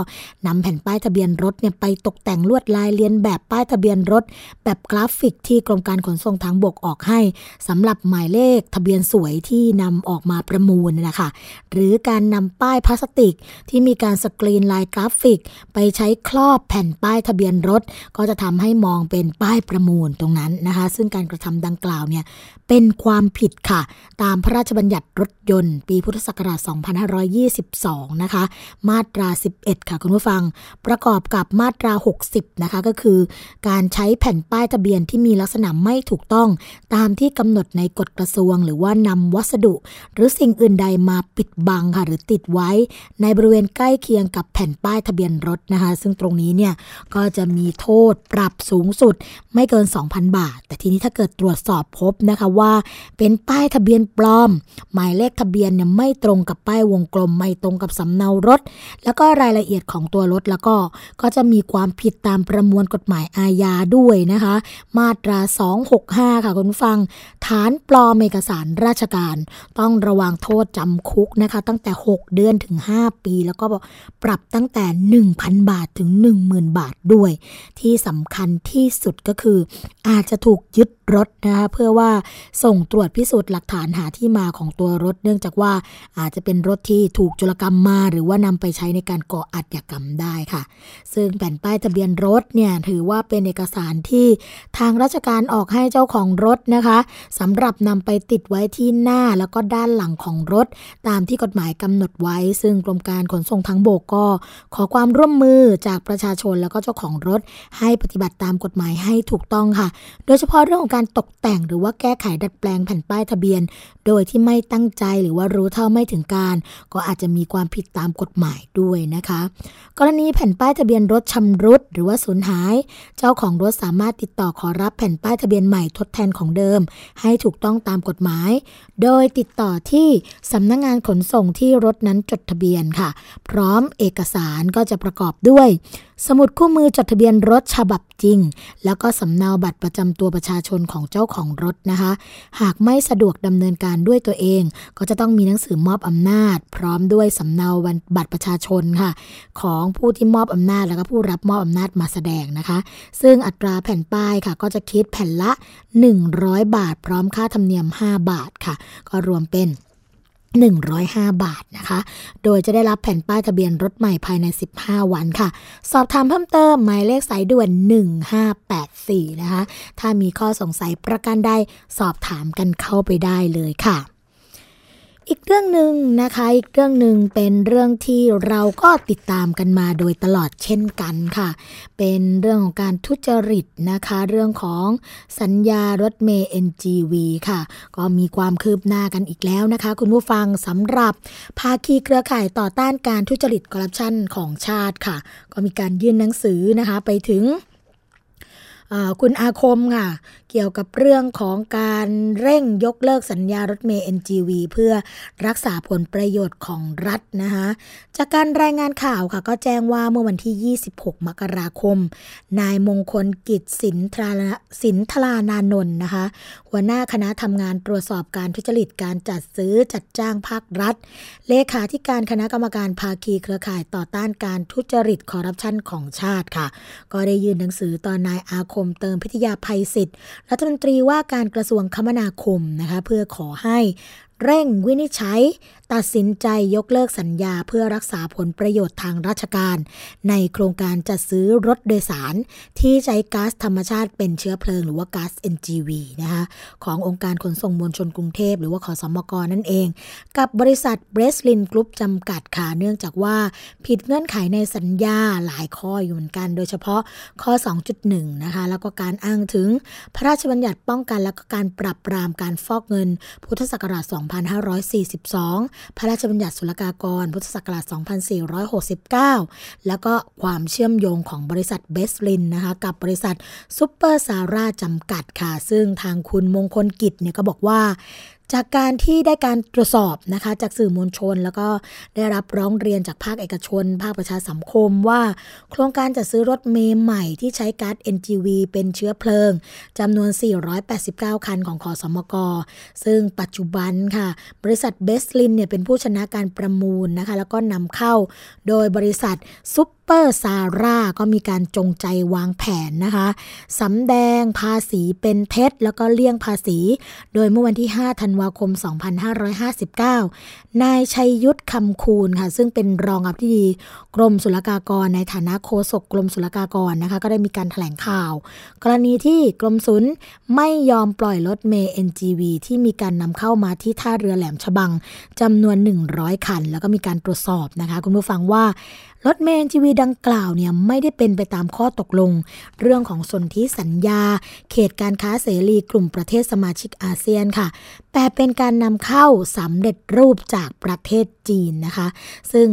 นำแผ่นป้ายทะเบียนรถเนี่ยไปตกแต่งลวดลายเลียนแบบป้ายทะเบียนรถแบบกราฟิกที่กรมการขนส่งทางบกออกให้สำหรับหมายเลขทะเบียนสวยที่นำออกมาประมูลนะคะหรือการนำป้ายพลาสติกที่มีการสกรีนลายกราฟิกไปใช้ครอบแผ่นป้ายทะเบียนรถก็จะทำให้มองเป็นป้ายประมูลตรงนั้นนะคะซึ่งการกระทำดังกล่าวเนี่ยเป็นความผิดค่ะตามพระราชบัญญัติรถยนต์ปีพุทธศักราชสองพันห้าร้อยยี่สิบสองนะคะมาตราสิบเอ็ดค่ะคุณผู้ฟังประกอบกับมาตราหกสิบนะคะก็คือการใช้แผ่นป้ายทะเบียนที่มีลักษณะไม่ถูกต้องตามที่กำหนดในกฎกระทรวงหรือว่านำวัสดุหรือสิ่งอื่นใดมาปิดบังค่ะหรือติดไว้ในบริเวณใกล้เคียงกับแผ่นป้ายทะเบียนรถนะคะซึ่งตรงนี้เนี่ยก็จะมีโทษปรับสูงสุดไม่เกิน สองพัน บาทแต่ทีนี้ถ้าเกิดตรวจสอบพบนะคะว่าเป็นป้ายทะเบียนปลอมหมายเลขทะเบียน เนี่ยไม่ตรงกับป้ายวงกลมไม่ตรงกับสำเนารถแล้วก็รายละเอียดของตัวรถแล้วก็ก็จะมีความผิดตามประมวลกฎหมายอาญาด้วยนะคะมาตราสองหกห้าค่ะคุณฟังฐานปลอมเอกสารราชการต้องระวังโทษจำคุกนะคะตั้งแต่หกเดือนถึงห้าปีแล้วก็ปรับตั้งแต่ หนึ่งพัน บาทถึง หนึ่งหมื่น บาทด้วยที่สำคัญที่สุดก็คืออาจจะถูกยึดรถนะคะเพื่อว่าส่งตรวจพิสูจน์หลักฐานหาที่มาของตัวรถเนื่องจากว่าอาจจะเป็นรถที่ถูกโจรกรรมมาหรือว่านำไปใช้ในการก่ออาชญากรรมได้ค่ะซึ่งแผ่นป้ายทะเบียนรถเนี่ยถือว่าเป็นเอกสารที่ทางราชการออกให้เจ้าของรถนะคะสำหรับนำไปติดไว้ที่หน้าแล้วก็ด้านหลังของรถตามที่กฎหมายกำหนดไว้ซึ่งกรมการขนส่งทางบกก็ขอความร่วมมือจากประชาชนแล้วก็เจ้าของรถให้ปฏิบัติตามกฎหมายให้ถูกต้องค่ะโดยเฉพาะเรื่องของการตกแต่งหรือว่าแก้ไขดัดแปลงแผ่นป้ายทะเบียนโดยที่ไม่ตั้งใจหรือว่ารู้เท่าไม่ถึงการก็อาจจะมีความผิดตามกฎหมายด้วยนะคะกรณีแผ่นป้ายทะเบียนรถชำรุดหรือว่าสูญหายเจ้าของรถสามารถติดต่อขอรับแผ่นป้ายทะเบียนใหม่ทดแทนของเดิมให้ถูกต้องตามกฎหมายโดยติดต่อที่สำนักงานขนส่งที่รถนั้นจดทะเบียนค่ะพร้อมเอกสารก็จะประกอบด้วยสมุดคู่มือจดทะเบียนรถฉบับจริงแล้วก็สำเนาบัตรประจำตัวประชาชนของเจ้าของรถนะคะหากไม่สะดวกดำเนินการด้วยตัวเองก็จะต้องมีหนังสือมอบอำนาจพร้อมด้วยสำเนาบัตรประชาชนค่ะของผู้ที่มอบอำนาจแล้วก็ผู้รับมอบอำนาจมาแสดงนะคะซึ่งอัตราแผ่นป้ายค่ะก็จะคิดแผ่นละหนึ่งร้อยบาทพร้อมค่าธรรมเนียมห้าบาทค่ะก็รวมเป็นหนึ่งร้อยห้าบาทนะคะโดยจะได้รับแผ่นป้ายทะเบียนรถใหม่ภายในสิบห้าวันค่ะสอบถามเพิ่มเติมหมายเลขสายด่วนหนึ่งห้าแปดสี่นะคะถ้ามีข้อสงสัยประการใดสอบถามกันเข้าไปได้เลยค่ะอีกเรื่องหนึ่งนะคะอีกเรื่องหนึ่งเป็นเรื่องที่เราก็ติดตามกันมาโดยตลอดเช่นกันค่ะเป็นเรื่องของการทุจริตนะคะเรื่องของสัญญารถเมล์ เอ็น จี วี ค่ะก็มีความคืบหน้ากันอีกแล้วนะคะคุณผู้ฟังสำหรับภาคีเครือข่ายต่อต้านการทุจริตคอร์รัปชันของชาติค่ะก็มีการยื่นหนังสือนะคะไปถึงคุณอาคมค่ะเกี่ยวกับเรื่องของการเร่งยกเลิกสัญญารถเมล์ เอ็น จี วี เพื่อรักษาผลประโยชน์ของรัฐนะคะจากการรายงานข่าวค่ะก็แจ้งว่าเมื่อวันที่ยี่สิบหกมกราคมนายมงคลกิจสินทราสินทรานานนท์นะคะหัวหน้าคณะทำงานตรวจสอบการทุจริตการจัดซื้อจัดจ้างภาครัฐเลขาธิการคณะกรรมการภาคีเครือข่ายต่อต้านการทุจริตคอร์รัปชันของชาติค่ะก็ได้ยื่นหนังสือต่อนายอาคมเติมพิทยาภัยศิษฐ์รัฐมนตรีว่าการกระทรวงคมนาคมนะคะเพื่อขอให้เร่งวินิจฉัยตัดสินใจยกเลิกสัญญาเพื่อรักษาผลประโยชน์ทางราชการในโครงการจัดซื้อรถโดยสารที่ใช้ก๊าซธรรมชาติเป็นเชื้อเพลิงหรือว่าก๊าซ เอ็น จี วี นะคะขององค์การขนส่งมวลชนกรุงเทพหรือว่าขสมกนั่นเองกับบริษัท Breslin Group จำกัดค่ะเนื่องจากว่าผิดเงื่อนไขในสัญญาหลายข้ออยู่เหมือนกันโดยเฉพาะข้อ สองจุดหนึ่ง นะคะแล้วก็การอ้างถึงพระราชบัญญัติป้องกันและก็การปราบปรามการฟอกเงินพุทธศักราชสองพันห้าร้อยสี่สิบสองพระราชบัญญัติศุลกากรพุทธศักราชสองพันสี่ร้อยหกสิบเก้าแล้วก็ความเชื่อมโยงของบริษัทเบสลินนะคะกับบริษัทซุปเปอร์ซาร่าจำกัดค่ะซึ่งทางคุณมงคลกิจเนี่ยก็บอกว่าจากการที่ได้การตรวจสอบนะคะจากสื่อมวลชนแล้วก็ได้รับร้องเรียนจากภาคเอกชนภาคประชาสังคมว่าโครงการจัดซื้อรถเมล์ใหม่ที่ใช้ก๊าซ เอ็น จี วี เป็นเชื้อเพลิงจำนวนสี่ร้อยแปดสิบเก้าคันของขสมกซึ่งปัจจุบันค่ะบริษัทเบสลินเนี่ยเป็นผู้ชนะการประมูลนะคะแล้วก็นำเข้าโดยบริษัทซุปเปอร์ซาร่าก็มีการจงใจวางแผนนะคะสำแดงภาษีเป็นเท็จแล้วก็เลี่ยงภาษีโดยเมื่อวันที่ห้าธันวาคมสองพันห้าร้อยห้าสิบเก้านายชัยยุทธคำคูณค่ะซึ่งเป็นรองอธิบดีกรมศุลกากรในฐานะโฆษกกรมศุลกากรนะคะก็ได้มีการแถลงข่าวกรณีที่กรมศุลไม่ยอมปล่อยรถเมล์ เอ็น จี วี ที่มีการนำเข้ามาที่ท่าเรือแหลมฉบังจำนวนหนึ่งร้อยคันแล้วก็มีการตรวจสอบนะคะคุณผู้ฟังว่า รถเมล์ เอ็น จี วี ดังกล่าวเนี่ยไม่ได้เป็นไปตามข้อตกลงเรื่องของสนธิสัญญาเขตการค้าเสรีกลุ่มประเทศสมาชิกอาเซียนค่ะแต่เป็นการนำเข้าสำเร็จรูปจากประเทศจีนนะคะซึ่ง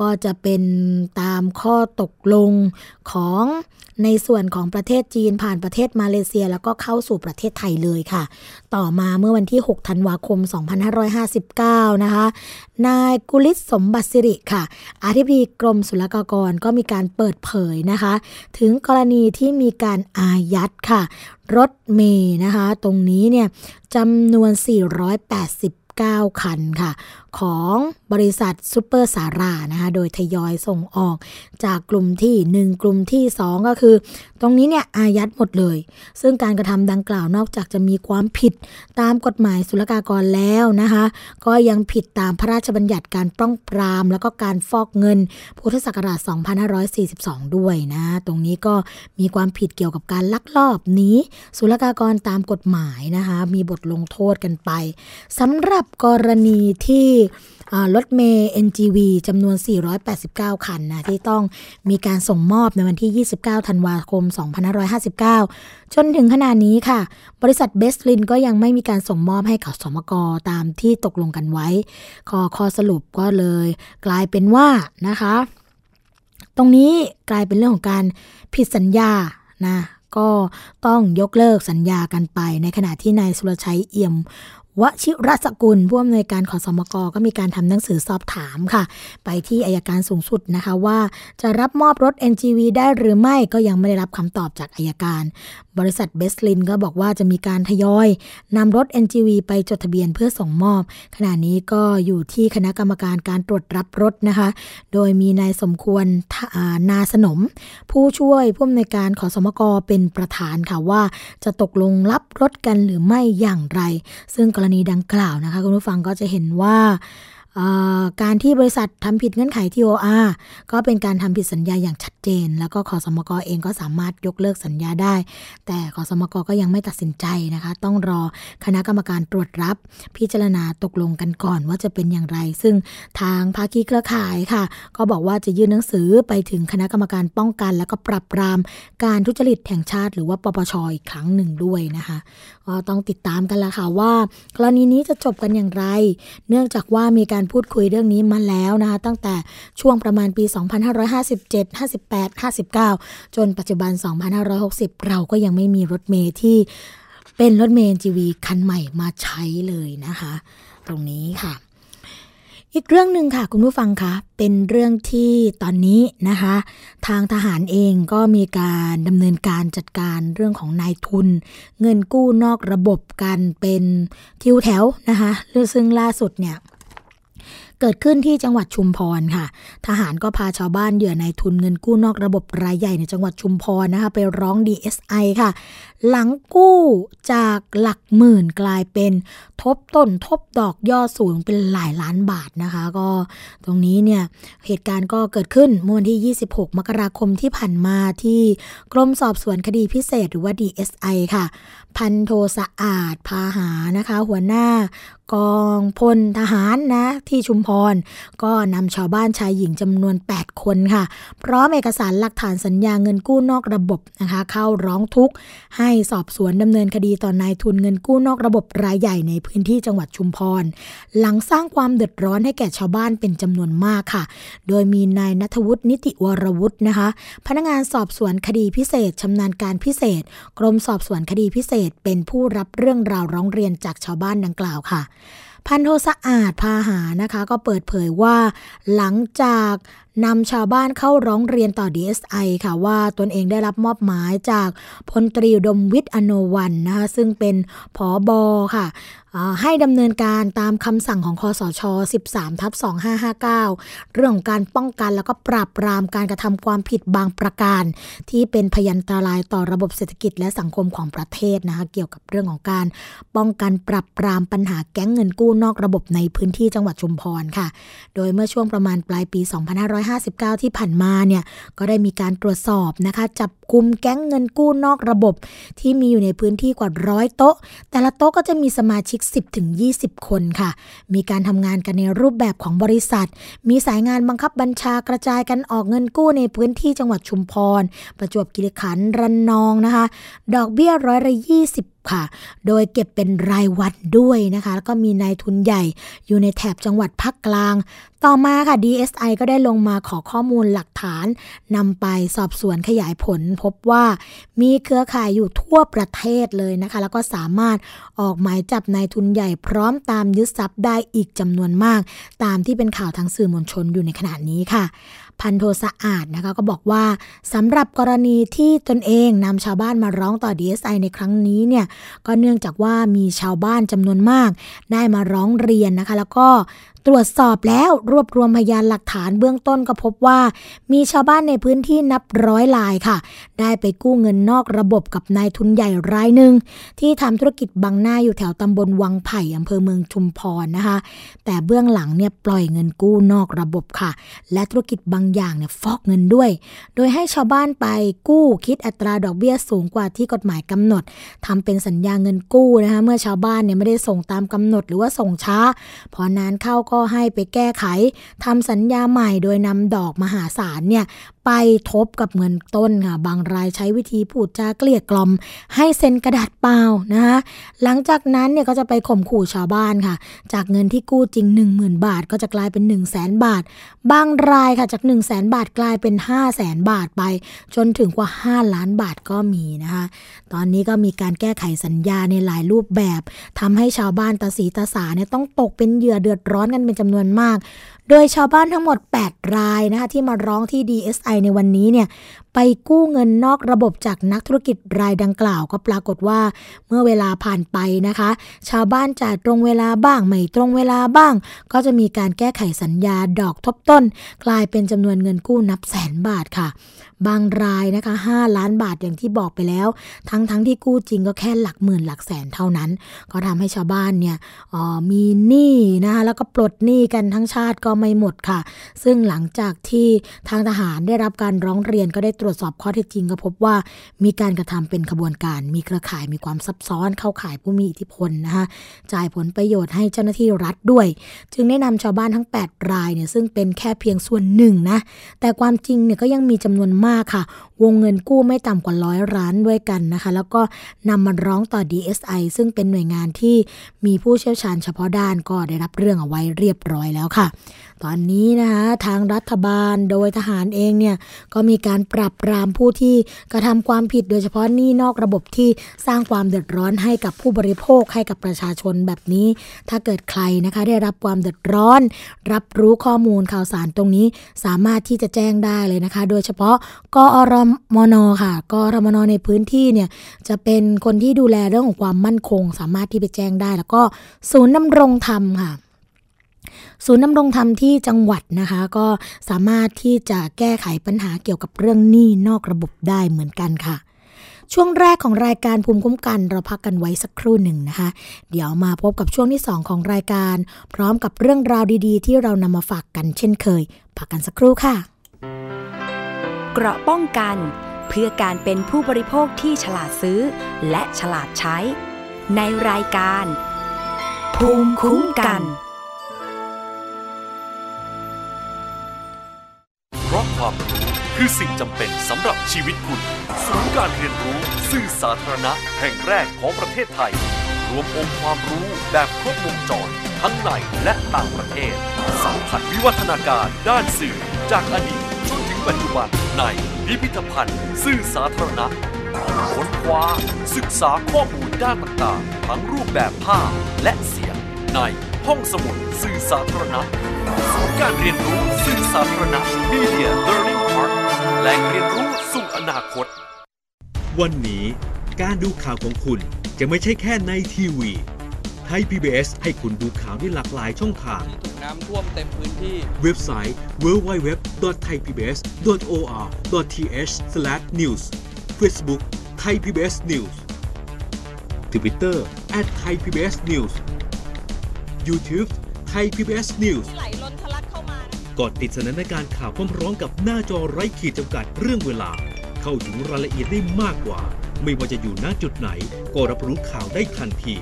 ก็จะเป็นตามข้อตกลงของในส่วนของประเทศจีนผ่านประเทศมาเลเซียแล้วก็เข้าสู่ประเทศไทยเลยค่ะต่อมาเมื่อวันที่หกธันวาคมสองพันห้าร้อยห้าสิบเก้านะคะนายกุลิศสมบัติสิริค่ะอธิบดีกรมศุลกากรก็มีการเปิดเผยนะคะถึงกรณีที่มีการอายัดค่ะรถเมล์นะคะตรงนี้เนี่ยจำนวนสี่ร้อยแปดสิบเก้าคันค่ะของบริษัทซุปเปอร์สารานะคะโดยทยอยส่งออกจากกลุ่มที่หนึ่งกลุ่มที่สองก็คือตรงนี้เนี่ยอายัดหมดเลยซึ่งการกระทำดังกล่าวนอกจากจะมีความผิดตามกฎหมายศุลกากรแล้วนะคะก็ยังผิดตามพระราชบัญญัติการป้องปรามแล้วก็การฟอกเงินพุทธศักราชสองพันห้าร้อยสี่สิบสองด้วยนะตรงนี้ก็มีความผิดเกี่ยวกับการลักลอบหนีศุลกากรตามกฎหมายนะคะมีบทลงโทษกันไปสำหรับกรณีที่รถเมล์ เอ็น จี วี จำนวนสี่ร้อยแปดสิบเก้าคันนะที่ต้องมีการส่งมอบในวันที่ยี่สิบเก้าธันวาคมสองพันห้าร้อยห้าสิบเก้าจนถึงขณะนี้ค่ะบริษัทเบสลินก็ยังไม่มีการส่งมอบให้กับสมก.ตามที่ตกลงกันไว้ข้อข้อสรุปก็เลยกลายเป็นว่านะคะตรงนี้กลายเป็นเรื่องของการผิดสัญญานะก็ต้องยกเลิกสัญญากันไปในขณะที่นายสุรชัยเอี่ยมวชิรสกุลผู้อำนวยการขสมกก็มีการทำหนังสือสอบถามค่ะไปที่อัยการสูงสุดนะคะว่าจะรับมอบรถ เอ็น จี วี ได้หรือไม่ก็ยังไม่ได้รับคำตอบจากอัยการบริษัทเบสลินก็บอกว่าจะมีการทยอยนำรถ เอ็น จี วี ไปจดทะเบียนเพื่อส่งมอบขณะนี้ก็อยู่ที่คณะกรรมการการตรวจรับรถนะคะโดยมีนายสมควรนาสนมผู้ช่วยผู้อำนวยการขสมกเป็นประธานค่ะว่าจะตกลงรับรถกันหรือไม่อย่างไรซึ่งกรณีดังกล่าวนะคะคุณผู้ฟังก็จะเห็นว่าการที่บริษัททำผิดเงื่อนไข ที โอ อาร์ ก็เป็นการทำผิดสัญญาอย่างชัดเจนแล้วก็ขสมกเองก็สามารถยกเลิกสัญญาได้แต่ขสมกก็ยังไม่ตัดสินใจนะคะต้องรอคณะกรรมการตรวจรับพิจารณาตกลงกันก่อนว่าจะเป็นอย่างไรซึ่งทางภาคีเครือข่ายค่ะก็บอกว่าจะยื่นหนังสือไปถึงคณะกรรมการป้องกันแล้วก็ปรับปรามการทุจริตแห่งชาติหรือว่าปปช.อีกครั้งหนึ่งด้วยนะคะก็ต้องติดตามกันละค่ะว่ากรณีนี้จะจบกันอย่างไรเนื่องจากว่ามีการพูดคุยเรื่องนี้มาแล้วนะคะตั้งแต่ช่วงประมาณปีสองพันห้าร้อยห้าสิบเจ็ด ห้าสิบแปด ห้าสิบเก้าจนปัจจุบันสองพันห้าร้อยหกสิบเราก็ยังไม่มีรถเมล์ที่เป็นรถเมล์ เอ็น จี วี คันใหม่มาใช้เลยนะคะตรงนี้ค่ะอีกเรื่องนึงค่ะคุณผู้ฟังคะเป็นเรื่องที่ตอนนี้นะคะทางทหารเองก็มีการดำเนินการจัดการเรื่องของนายทุนเงินกู้นอกระบบกันเป็นทิวแถวนะคะซึ่งล่าสุดเนี่ยเกิดขึ้นที่จังหวัดชุมพรค่ะทหารก็พาชาวบ้านเหยื่อนายทุนเงินกู้นอกระบบรายใหญ่ในจังหวัดชุมพรนะคะไปร้อง ดี เอส ไอ ค่ะหลังกู้จากหลักหมื่นกลายเป็นทบต้นทบดอกยอดสูงเป็นหลายล้านบาทนะคะก็ตรงนี้เนี่ยเหตุการณ์ก็เกิดขึ้นเมื่อวันที่ยี่สิบหกมกราคมที่ผ่านมาที่กรมสอบสวนคดีพิเศษหรือว่า ดี เอส ไอ ค่ะพันโทสะอาดพาหานะคะหัวหน้ากองพลทหารนะที่ชุมพรก็นำชาวบ้านชายหญิงจำนวนแปดคนค่ะพร้อมเอกสารหลักฐานสัญญาเงินกู้นอกระบบนะคะเข้าร้องทุกข์ให้สอบสวนดำเนินคดีต่อนายทุนเงินกู้นอกระบบรายใหญ่ในพื้นที่จังหวัดชุมพรหลังสร้างความเดือดร้อนให้แก่ชาวบ้านเป็นจำนวนมากค่ะโดยมีนายณัฐวุฒินิติวรวุฒินะคะพนักงานสอบสวนคดีพิเศษชำนาญการพิเศษกรมสอบสวนคดีพิเศษเป็นผู้รับเรื่องราวร้องเรียนจากชาวบ้านดังกล่าวค่ะพันโทสะอาดพาหานะคะก็เปิดเผยว่าหลังจากนำชาวบ้านเข้าร้องเรียนต่อ ดี เอส ไอ ค่ะว่าตนเองได้รับมอบหมายจากพลตรีอุดมวิทย์อโนวันนะคะซึ่งเป็นผบ.ค่ะให้ดำเนินการตามคำสั่งของคสช สิบสามทับสองห้าห้าเก้า เรื่องของการป้องกันแล้วก็ปราบปรามการกระทำความผิดบางประการที่เป็นพยันตรายต่อระบบเศรษฐกิจและสังคมของประเทศนะคะเกี่ยวกับเรื่องของการป้องกันปราบปรามปัญหาแก๊งเงินกู้นอกระบบในพื้นที่จังหวัดชุมพรค่ะโดยเมื่อช่วงประมาณปลายปี สองพันห้าร้อย สองพันห้าร้อยห้าสิบเก้า ที่ผ่านมาเนี่ยก็ได้มีการตรวจสอบนะคะจับกุมแก๊งเงินกู้นอกระบบที่มีอยู่ในพื้นที่กว่าร้อยโต๊ะแต่ละโต๊ะก็จะมีสมาชิก สิบถึงยี่สิบ คนค่ะมีการทำงานกันในรูปแบบของบริษัทมีสายงานบังคับบัญชากระจายกันออกเงินกู้ในพื้นที่จังหวัดชุมพรประจวบคีรีขันธ์ระนองนะคะดอกเบี้ยร้อยละยี่สิบค่ะโดยเก็บเป็นรายวันด้วยนะคะแล้วก็มีนายทุนใหญ่อยู่ในแถบจังหวัดภาคกลางต่อมาค่ะ ดี เอส ไอ ก็ได้ลงมาขอข้อมูลหลักฐานนำไปสอบสวนขยายผลพบว่ามีเครือข่ายอยู่ทั่วประเทศเลยนะคะแล้วก็สามารถออกหมายจับนายทุนใหญ่พร้อมตามยึดทรัพย์ได้อีกจำนวนมากตามที่เป็นข่าวทางสื่อมวลชนอยู่ในขณะนี้ค่ะพันโทสะอาดนะคะก็บอกว่าสำหรับกรณีที่ตนเองนำชาวบ้านมาร้องต่อ ดี เอส ไอ ในครั้งนี้เนี่ยก็เนื่องจากว่ามีชาวบ้านจำนวนมากได้มาร้องเรียนนะคะแล้วก็ตรวจสอบแล้วรวบรวมพยานหลักฐานเบื้องต้นก็พบว่ามีชาวบ้านในพื้นที่นับร้อยรายค่ะได้ไปกู้เงินนอกระบบกับนายทุนใหญ่รายหนึ่งที่ทำธุรกิจบังหน้าอยู่แถวตำบลวังไผ่อำเภอเมืองชุมพรนะคะแต่เบื้องหลังเนี่ยปล่อยเงินกู้นอกระบบค่ะและธุรกิจบางอย่างเนี่ยฟอกเงินด้วยโดยให้ชาวบ้านไปกู้คิดอัตราดอกเบี้ยสูงกว่าที่กฎหมายกำหนดทำเป็นสัญญาเงินกู้นะคะเมื่อชาวบ้านเนี่ยไม่ได้ส่งตามกำหนดหรือว่าส่งช้าพอนานเข้าก็ให้ไปแก้ไขทำสัญญาใหม่โดยนำดอกมหาศาลเนี่ยไปทบกับเงินต้นค่ะบางรายใช้วิธีพูดจาเกลี้ยกล่อมให้เซ็นกระดาษเปล่านะคะหลังจากนั้นเนี่ยก็จะไปข่มขู่ชาวบ้านค่ะจากเงินที่กู้จริง หนึ่งหมื่น บาทก็จะกลายเป็น หนึ่งแสน บาทบางรายค่ะจาก หนึ่งแสน บาทกลายเป็น ห้าแสน บาทไปจนถึงกว่าห้าล้านบาทก็มีนะคะตอนนี้ก็มีการแก้ไขสัญญาในหลายรูปแบบทำให้ชาวบ้านตาสีตาสาเนี่ยต้องตกเป็นเหยื่อเดือดร้อนกันเป็นจำนวนมากโดยชาวบ้านทั้งหมดแปดรายนะคะที่มาร้องที่ ดี เอส ไอ ในวันนี้เนี่ยไปกู้เงินนอกระบบจากนักธุรกิจรายดังกล่าวก็ปรากฏว่าเมื่อเวลาผ่านไปนะคะชาวบ้านจ่ายตรงเวลาบ้างไม่ตรงเวลาบ้างก็จะมีการแก้ไขสัญญาดอกทบต้นกลายเป็นจำนวนเงินกู้นับแสนบาทค่ะบางรายนะคะห้าล้านบาทอย่างที่บอกไปแล้วทั้งๆ ท, ที่กู้จริงก็แค่หลักหมื่นหลักแสนเท่านั้นก็ทำให้ชาวบ้านเนี่ยเอ่อมีหนี้นะคะแล้วก็ปลดหนี้กันทั้งชาติก็ไม่หมดค่ะซึ่งหลังจากที่ทางทหารได้รับการร้องเรียนก็ได้ตรวจสอบข้อเท็จจริงก็พบว่ามีการกระทำเป็นขบวนการมีเครือข่ายมีความซับซ้อนเข้าข่ายผู้มีอิทธิพลนะคะจ่ายผลประโยชน์ให้เจ้าหน้าที่รัฐด้วยจึงได้นำชาวบ้านทั้งแปดรายเนี่ยซึ่งเป็นแค่เพียงส่วนหนึ่งนะแต่ความจริงเนี่ยก็ยังมีจำนวนมากค่ะวงเงินกู้ไม่ต่ำกว่าร้อยล้านด้วยกันนะคะแล้วก็นำมาร้องต่อ ดี เอส ไอ ซึ่งเป็นหน่วยงานที่มีผู้เชี่ยวชาญเฉพาะด้านก็ได้รับเรื่องเอาไว้เรียบร้อยแล้วค่ะตอนนี้นะคะทางรัฐบาลโดยทหารเองเนี่ยก็มีการปราบปรามผู้ที่กระทำความผิดโดยเฉพาะหนี้นอกระบบที่สร้างความเดือดร้อนให้กับผู้บริโภคให้กับประชาชนแบบนี้ถ้าเกิดใครนะคะได้รับความเดือดร้อนรับรู้ข้อมูลข่าวสารตรงนี้สามารถที่จะแจ้งได้เลยนะคะโดยเฉพาะกอรมนค่ะกอรมนในพื้นที่เนี่ยจะเป็นคนที่ดูแลเรื่องของความมั่นคงสามารถที่ไปแจ้งได้แล้วก็ศูนย์ดำรงธรรมค่ะศูนย์ดำรงธรรมที่จังหวัดนะคะก็สามารถที่จะแก้ไขปัญหาเกี่ยวกับเรื่องหนี้นอกระบบได้เหมือนกันค่ะช่วงแรกของรายการภูมิคุ้มกันเราพักกันไว้สักครู่หนึ่งนะคะเดี๋ยวมาพบกับช่วงที่สองของรายการพร้อมกับเรื่องราวดีๆที่เรานำมาฝากกันเช่นเคยพักกันสักครู่ค่ะเกราะป้องกันเพื่อการเป็นผู้บริโภคที่ฉลาดซื้อและฉลาดใช้ในรายการภูมิคุ้มกันเพราะความรู้คือสิ่งจำเป็นสำหรับชีวิตคุณศูนย์การเรียนรู้สื่อสาธารณะแห่งแรกของประเทศไทยรวมองค์ความรู้แบบครบวงจรทั้งในและต่างประเทศสัมผัสวิวัฒนาการด้านสื่อจากอดีตจนถึงปัจจุบันในพิพิธภัณฑ์สื่อสาธารณะค้นคว้าศึกษาข้อมูลด้านต่างๆทั้งรูปแบบภาพและเสียงในห้องสมุดสื่อสาธารณะศูนย์การเรียนรู้สื่อสาธารณะ Media Learning Park แหล่งเรียนรู้สู่อนาคตวันนี้การดูข่าวของคุณจะไม่ใช่แค่ในทีวีไทย พี บี เอส ให้คุณดูข่าวได้หลากหลายช่องทางถูกน้ำท่วมเต็มพื้นที่เว็บไซต์ ดับเบิลยู ดับเบิลยู ดับเบิลยู ดอท ไทยพีบีเอส ดอท โอ อาร์ ดอท ทีเอช สแลช นิวส์ Facebook Thai พี บี เอส News Twitter แอท ไทยพีบีเอสนิวส์ YouTube Thai พี บี เอส News ไหลล้นทะลักเข้ามา ก่อนติดสนันในการข่าวพร้อมร้องกับหน้าจอไร้ขีดจำกัดเรื่องเวลาเข้าถึงรายละเอียดได้มากกว่าไม่ว่าจะอยู่ณจุดไหนก็รับรู้ข่าวได้ทันที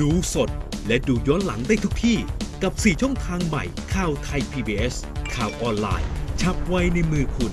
ดูสดและดูย้อนหลังได้ทุกที่กับสี่ช่องทางใหม่ข่าวไทย พี บี เอส ข่าวออนไลน์ฉับไวในมือคุณ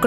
เก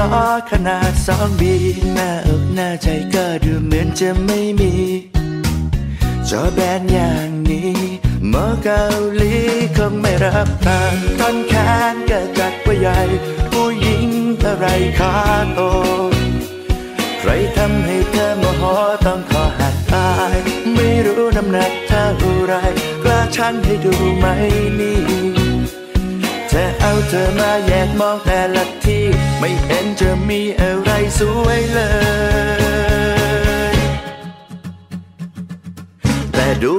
ซอขนาดสองบีหน้าอกหน้าใจก็ดูเหมือนจะไม่มีจอแบนอย่างนี้หมอเกาหลีคงไม่รับตามต้นแขนก็จัดว่าใหญ่ผู้หญิงอะไรขาโตใครทำให้เธอโมโหต้องขอหักตายไม่รู้น้ำหนักเท่าไรกล้าชั่งให้ดูไหมนี่แต่เอาเธอมาแยกมองแต่ละที่ไม่เห็นจะมีอะไรสวยเลยแต่ดู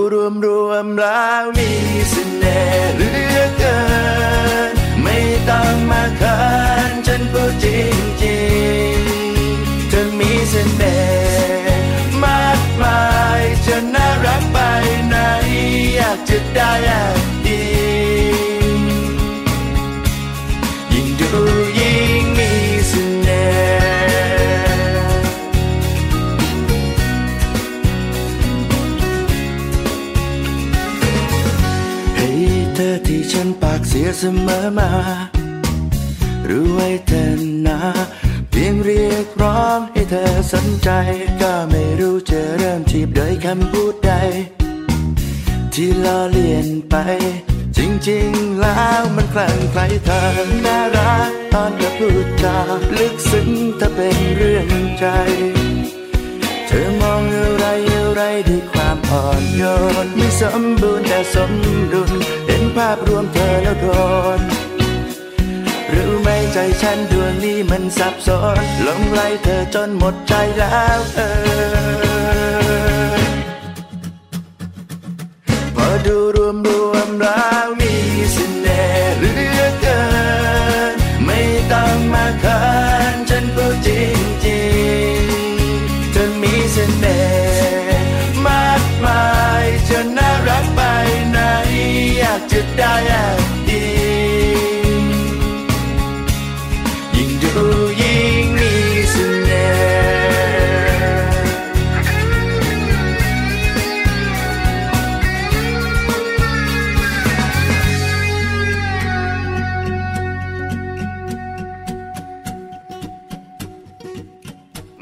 รวมๆแล้วมีเสน่ห์เหลือเกินไม่ต้องมาเขินฉันพูดจริงๆเธอมีเสน่ห์มากมายจะน่ารักไปไหนอยากจะได้เสียเสมอมารู้ไว้เธอนะเพียงเรียกร้องให้เธอสนใจก็ไม่รู้จะเริ่มจีบโดยคำพูดใดที่ล้อเลียนไปจริงๆแล้วมันคลั่งไคล้เธอน่ารักตอนเธอพูดจาลึกซึ้งถ้าเป็นเรื่องใจเธอมองอะไรอะไรด้วยความอ่อนโยนไม่สมบูรณ์แต่สมดุลเห็นภาพรวมเธอแล้วโดนรู้ไหมใจฉันดวงนี้มันสับสนหลงไหลเธอจนหมดใจแล้วเออพอดูรวมรวมแล้วมีเสน่ห์เหลือเกินไม่ต้องมาเขินฉันพูดจริงจริงเสน่ห์มากมายจะน่ารักไปไหนอยากจะได้ดียิ่งดูยิ่งมีเสน่ห์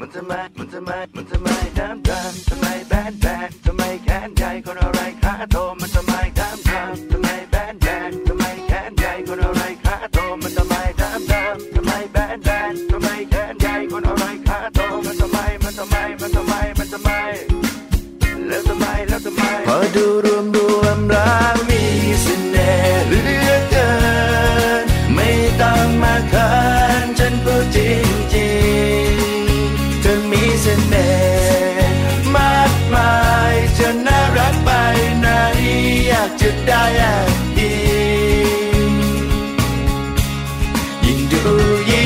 มันทำไมมันทำไมมันทำไมทำไมแบนแบนทำไมแขนใหญ่คนอะไรขาโตมันทำไมดำดำทำไมแบนแบนทำไมแขนใหญ่คนอะไรขาโตมันทำไมดำดำทำไมแบนแบนทำไมแขนใหญ่คนอะไรขาโตมันทำไมมันทำไมมันทำไมมันทำไมแล้วทำไมแล้วทำไมพอดูรวมรวมแล้วมีเสน่ห์เหลือเกินไม่ต้องมาเขินฉันพูดจริงจริงเธอมีเสน่ห์จะน่ารักไปไหนอยากจะได้ดียิ่งดูยิ่ง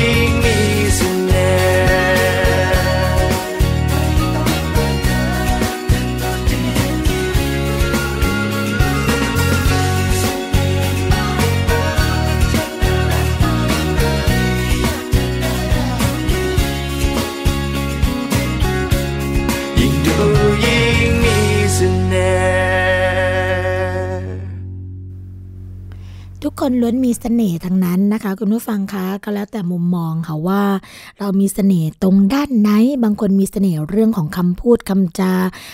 กคนล้วนมีเสน่ห์ทั้งนั้นนะคะคุณผู้ฟังคะก็แล้วแต่มุมมองค่ะว่าเรามีเสน่ห์ตรงด้านไหนบางคนมีเสน่ห์เรื่องของคำพูดคำจา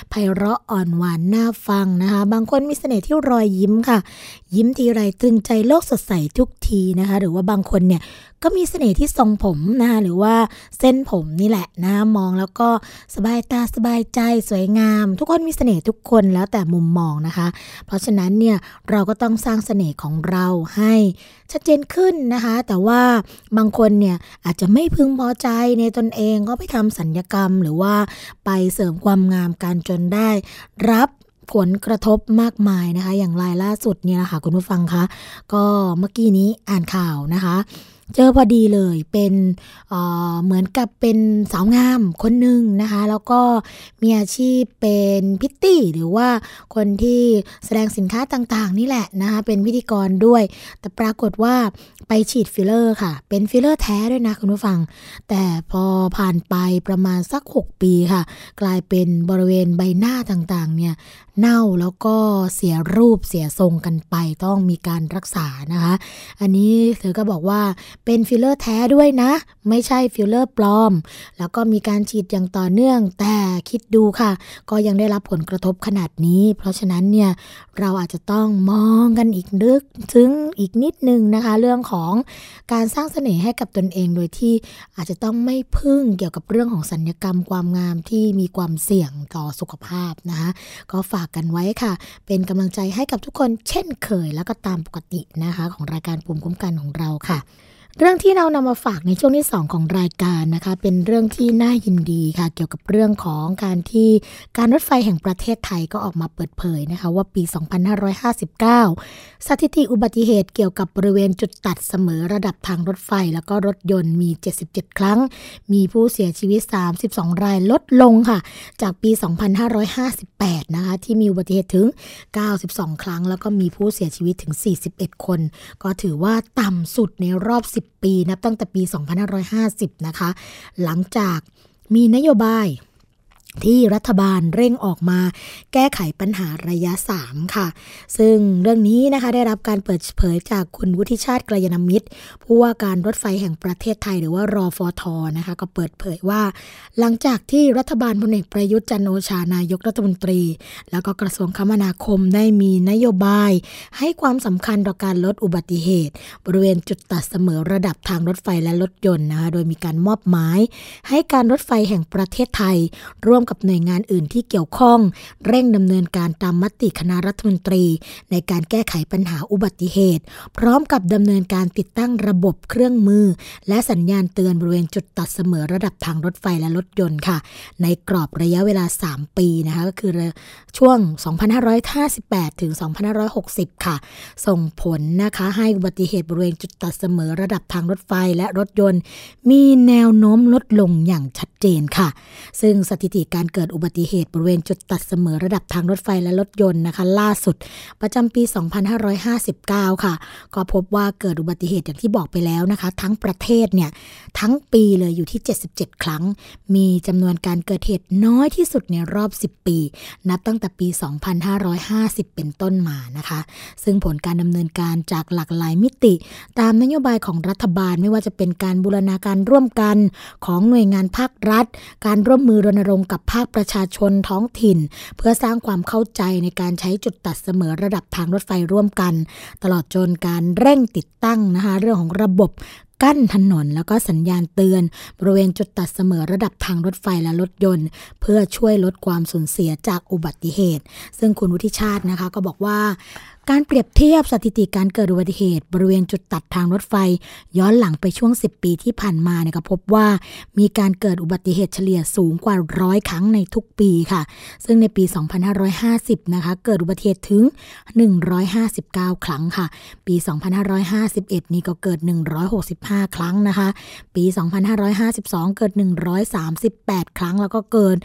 ไพเราะอ่อนหวานน่าฟังนะคะบางคนมีเสน่ห์ที่รอยยิ้มค่ะยิ้มทีไรตึงใจโลกสดใสทุกทีนะคะหรือว่าบางคนเนี่ยก็มีเสน่ห์ที่ทรงผมนะคะหรือว่าเส้นผมนี่แหละนะมองแล้วก็สบายตาสบายใจสวยงามทุกคนมีเสน่ห์ทุกคนแล้วแต่มุมมองนะคะเพราะฉะนั้นเนี่ยเราก็ต้องสร้างเสน่ห์ของเราให้ชัดเจนขึ้นนะคะแต่ว่าบางคนเนี่ยอาจจะไม่พึงพอใจในตนเองก็ไปทำศัลยกรรมหรือว่าไปเสริมความงามการจนได้รับผลกระทบมากมายนะคะอย่างรายล่าสุดเนี่ยนะคะคุณผู้ฟังคะก็เมื่อกี้นี้อ่านข่าวนะคะเจอพอดีเลยเป็นเอ่อเหมือนกับเป็นสาวงามคนหนึ่งนะคะแล้วก็มีอาชีพเป็นพิตตี้หรือว่าคนที่แสดงสินค้าต่างๆนี่แหละนะคะเป็นพิธีกรด้วยแต่ปรากฏว่าไปฉีดฟิลเลอร์ค่ะเป็นฟิลเลอร์แท้ด้วยนะคุณผู้ฟังแต่พอผ่านไปประมาณสักหกปีค่ะกลายเป็นบริเวณใบหน้าต่างๆเนี่ยเน่าแล้วก็เสียรูปเสียทรงกันไปต้องมีการรักษานะคะอันนี้เธอก็บอกว่าเป็นฟิลเลอร์แท้ด้วยนะไม่ใช่ฟิลเลอร์ปลอมแล้วก็มีการฉีดอย่างต่อเนื่องแต่คิดดูค่ะก็ยังได้รับผลกระทบขนาดนี้เพราะฉะนั้นเนี่ยเราอาจจะต้องมองกันอีกลึกถึงอีกนิดนึงนะคะเรื่องของการสร้างเสน่ห์ให้กับตนเองโดยที่อาจจะต้องไม่พึ่งเกี่ยวกับเรื่องของศัลยกรรมความงามที่มีความเสี่ยงต่อสุขภาพนะคะก็ฝากกันไว้ค่ะเป็นกำลังใจให้กับทุกคนเช่นเคยแล้วก็ตามปกตินะคะของรายการภูมิคุ้มกันของเราค่ะเรื่องที่เรานำมาฝากในช่วงที่สองของรายการนะคะเป็นเรื่องที่น่ายินดีค่ะเกี่ยวกับเรื่องของการที่การรถไฟแห่งประเทศไทยก็ออกมาเปิดเผยนะคะว่าปีสองพันห้าร้อยห้าสิบเก้าสถิติอุบัติเหตุเกี่ยวกับบริเวณจุดตัดเสมอระดับทางรถไฟแล้วก็รถยนต์มีเจ็ดสิบเจ็ดครั้งมีผู้เสียชีวิตสามสิบสองรายลดลงค่ะจากปีสองพันห้าร้อยห้าสิบแปดนะคะที่มีอุบัติเหตุถึงเก้าสิบสองครั้งแล้วก็มีผู้เสียชีวิตถึงสี่สิบเอ็ดคนก็ถือว่าต่ำสุดในรอบสิบปีนับตั้งแต่ปีสองพันห้าร้อยห้าสิบนะคะหลังจากมีนโยบายที่รัฐบาลเร่งออกมาแก้ไขปัญหาระยะสามค่ะซึ่งเรื่องนี้นะคะได้รับการเปิดเผยจากคุณวุฒิชาติกัลยาณมิตรผู้ว่าการรถไฟแห่งประเทศไทยหรือว่ารฟท.นะคะก็เปิดเผยว่าหลังจากที่รัฐบาลพลเอกประยุทธ์จันทร์โอชานายกรัฐมนตรีแล้วก็กระทรวงคมนาคมได้มีนโยบายให้ความสำคัญต่อการลดอุบัติเหตุบริเวณจุดตัดเสมอระดับทางรถไฟและรถยนต์นะคะโดยมีการมอบหมายให้การรถไฟแห่งประเทศไทยร่วมกับหน่วยงานอื่นที่เกี่ยวข้องเร่งดำเนินการตามมติคณะรัฐมนตรีในการแก้ไขปัญหาอุบัติเหตุพร้อมกับดำเนินการติดตั้งระบบเครื่องมือและสัญญาณเตือนบริเวณจุดตัดเสมอระดับทางรถไฟและรถยนต์ค่ะในกรอบระยะเวลาสามปีนะคะก็คือช่วงสองพันห้าร้อยห้าสิบแปดถึงสองพันห้าร้อยหกสิบค่ะส่งผลนะคะให้อุบัติเหตุบริเวณจุดตัดเสมอระดับทางรถไฟและรถยนต์มีแนวโน้มลดลงอย่างชัดเจนค่ะซึ่งสถิติการเกิดอุบัติเหตุบริเวณจุดตัดเสมอระดับทางรถไฟและรถยนต์นะคะล่าสุดประจำปีสองพันห้าร้อยห้าสิบเก้าค่ะก็พบว่าเกิดอุบัติเหตุอย่างที่บอกไปแล้วนะคะทั้งประเทศเนี่ยทั้งปีเลยอยู่ที่เจ็ดสิบเจ็ดครั้งมีจำนวนการเกิดเหตุน้อยที่สุดในรอบสิบปีนับตั้งแต่ปีสองพันห้าร้อยห้าสิบเป็นต้นมานะคะซึ่งผลการดำเนินการจากหลากหลายมิติตามนโยบายของรัฐบาลไม่ว่าจะเป็นการบูรณาการร่วมกันของหน่วยงานภาครัฐการร่วมมือรณรงค์กับภาคประชาชนท้องถิ่นเพื่อสร้างความเข้าใจในการใช้จุดตัดเสมอระดับทางรถไฟร่วมกันตลอดจนการเร่งติดตั้งนะคะเรื่องของระบบกั้นถนนแล้วก็สัญญาณเตือนบริเวณจุดตัดเสมอระดับทางรถไฟและรถยนต์เพื่อช่วยลดความสูญเสียจากอุบัติเหตุซึ่งคุณวุฒิชาตินะคะก็บอกว่าการเปรียบเทียบสถิติการเกิดอุบัติเหตุบริเวณจุดตัดทางรถไฟย้อนหลังไปช่วงสิบปีที่ผ่านมาเนี่ยก็พบว่ามีการเกิดอุบัติเหตุเฉลี่ยสูงกว่าหนึ่งร้อยครั้งในทุกปีค่ะซึ่งในปีสองพันห้าร้อยห้าสิบนะคะเกิดอุบัติเหตุถึงหนึ่งร้อยห้าสิบเก้าครั้งค่ะปีสองพันห้าร้อยห้าสิบเอ็ดนี่ก็เกิดหนึ่งร้อยหกสิบห้าครั้งนะคะปีสองพันห้าร้อยห้าสิบสองเกิดหนึ่งร้อยสามสิบแปดครั้งแล้วก็เกิน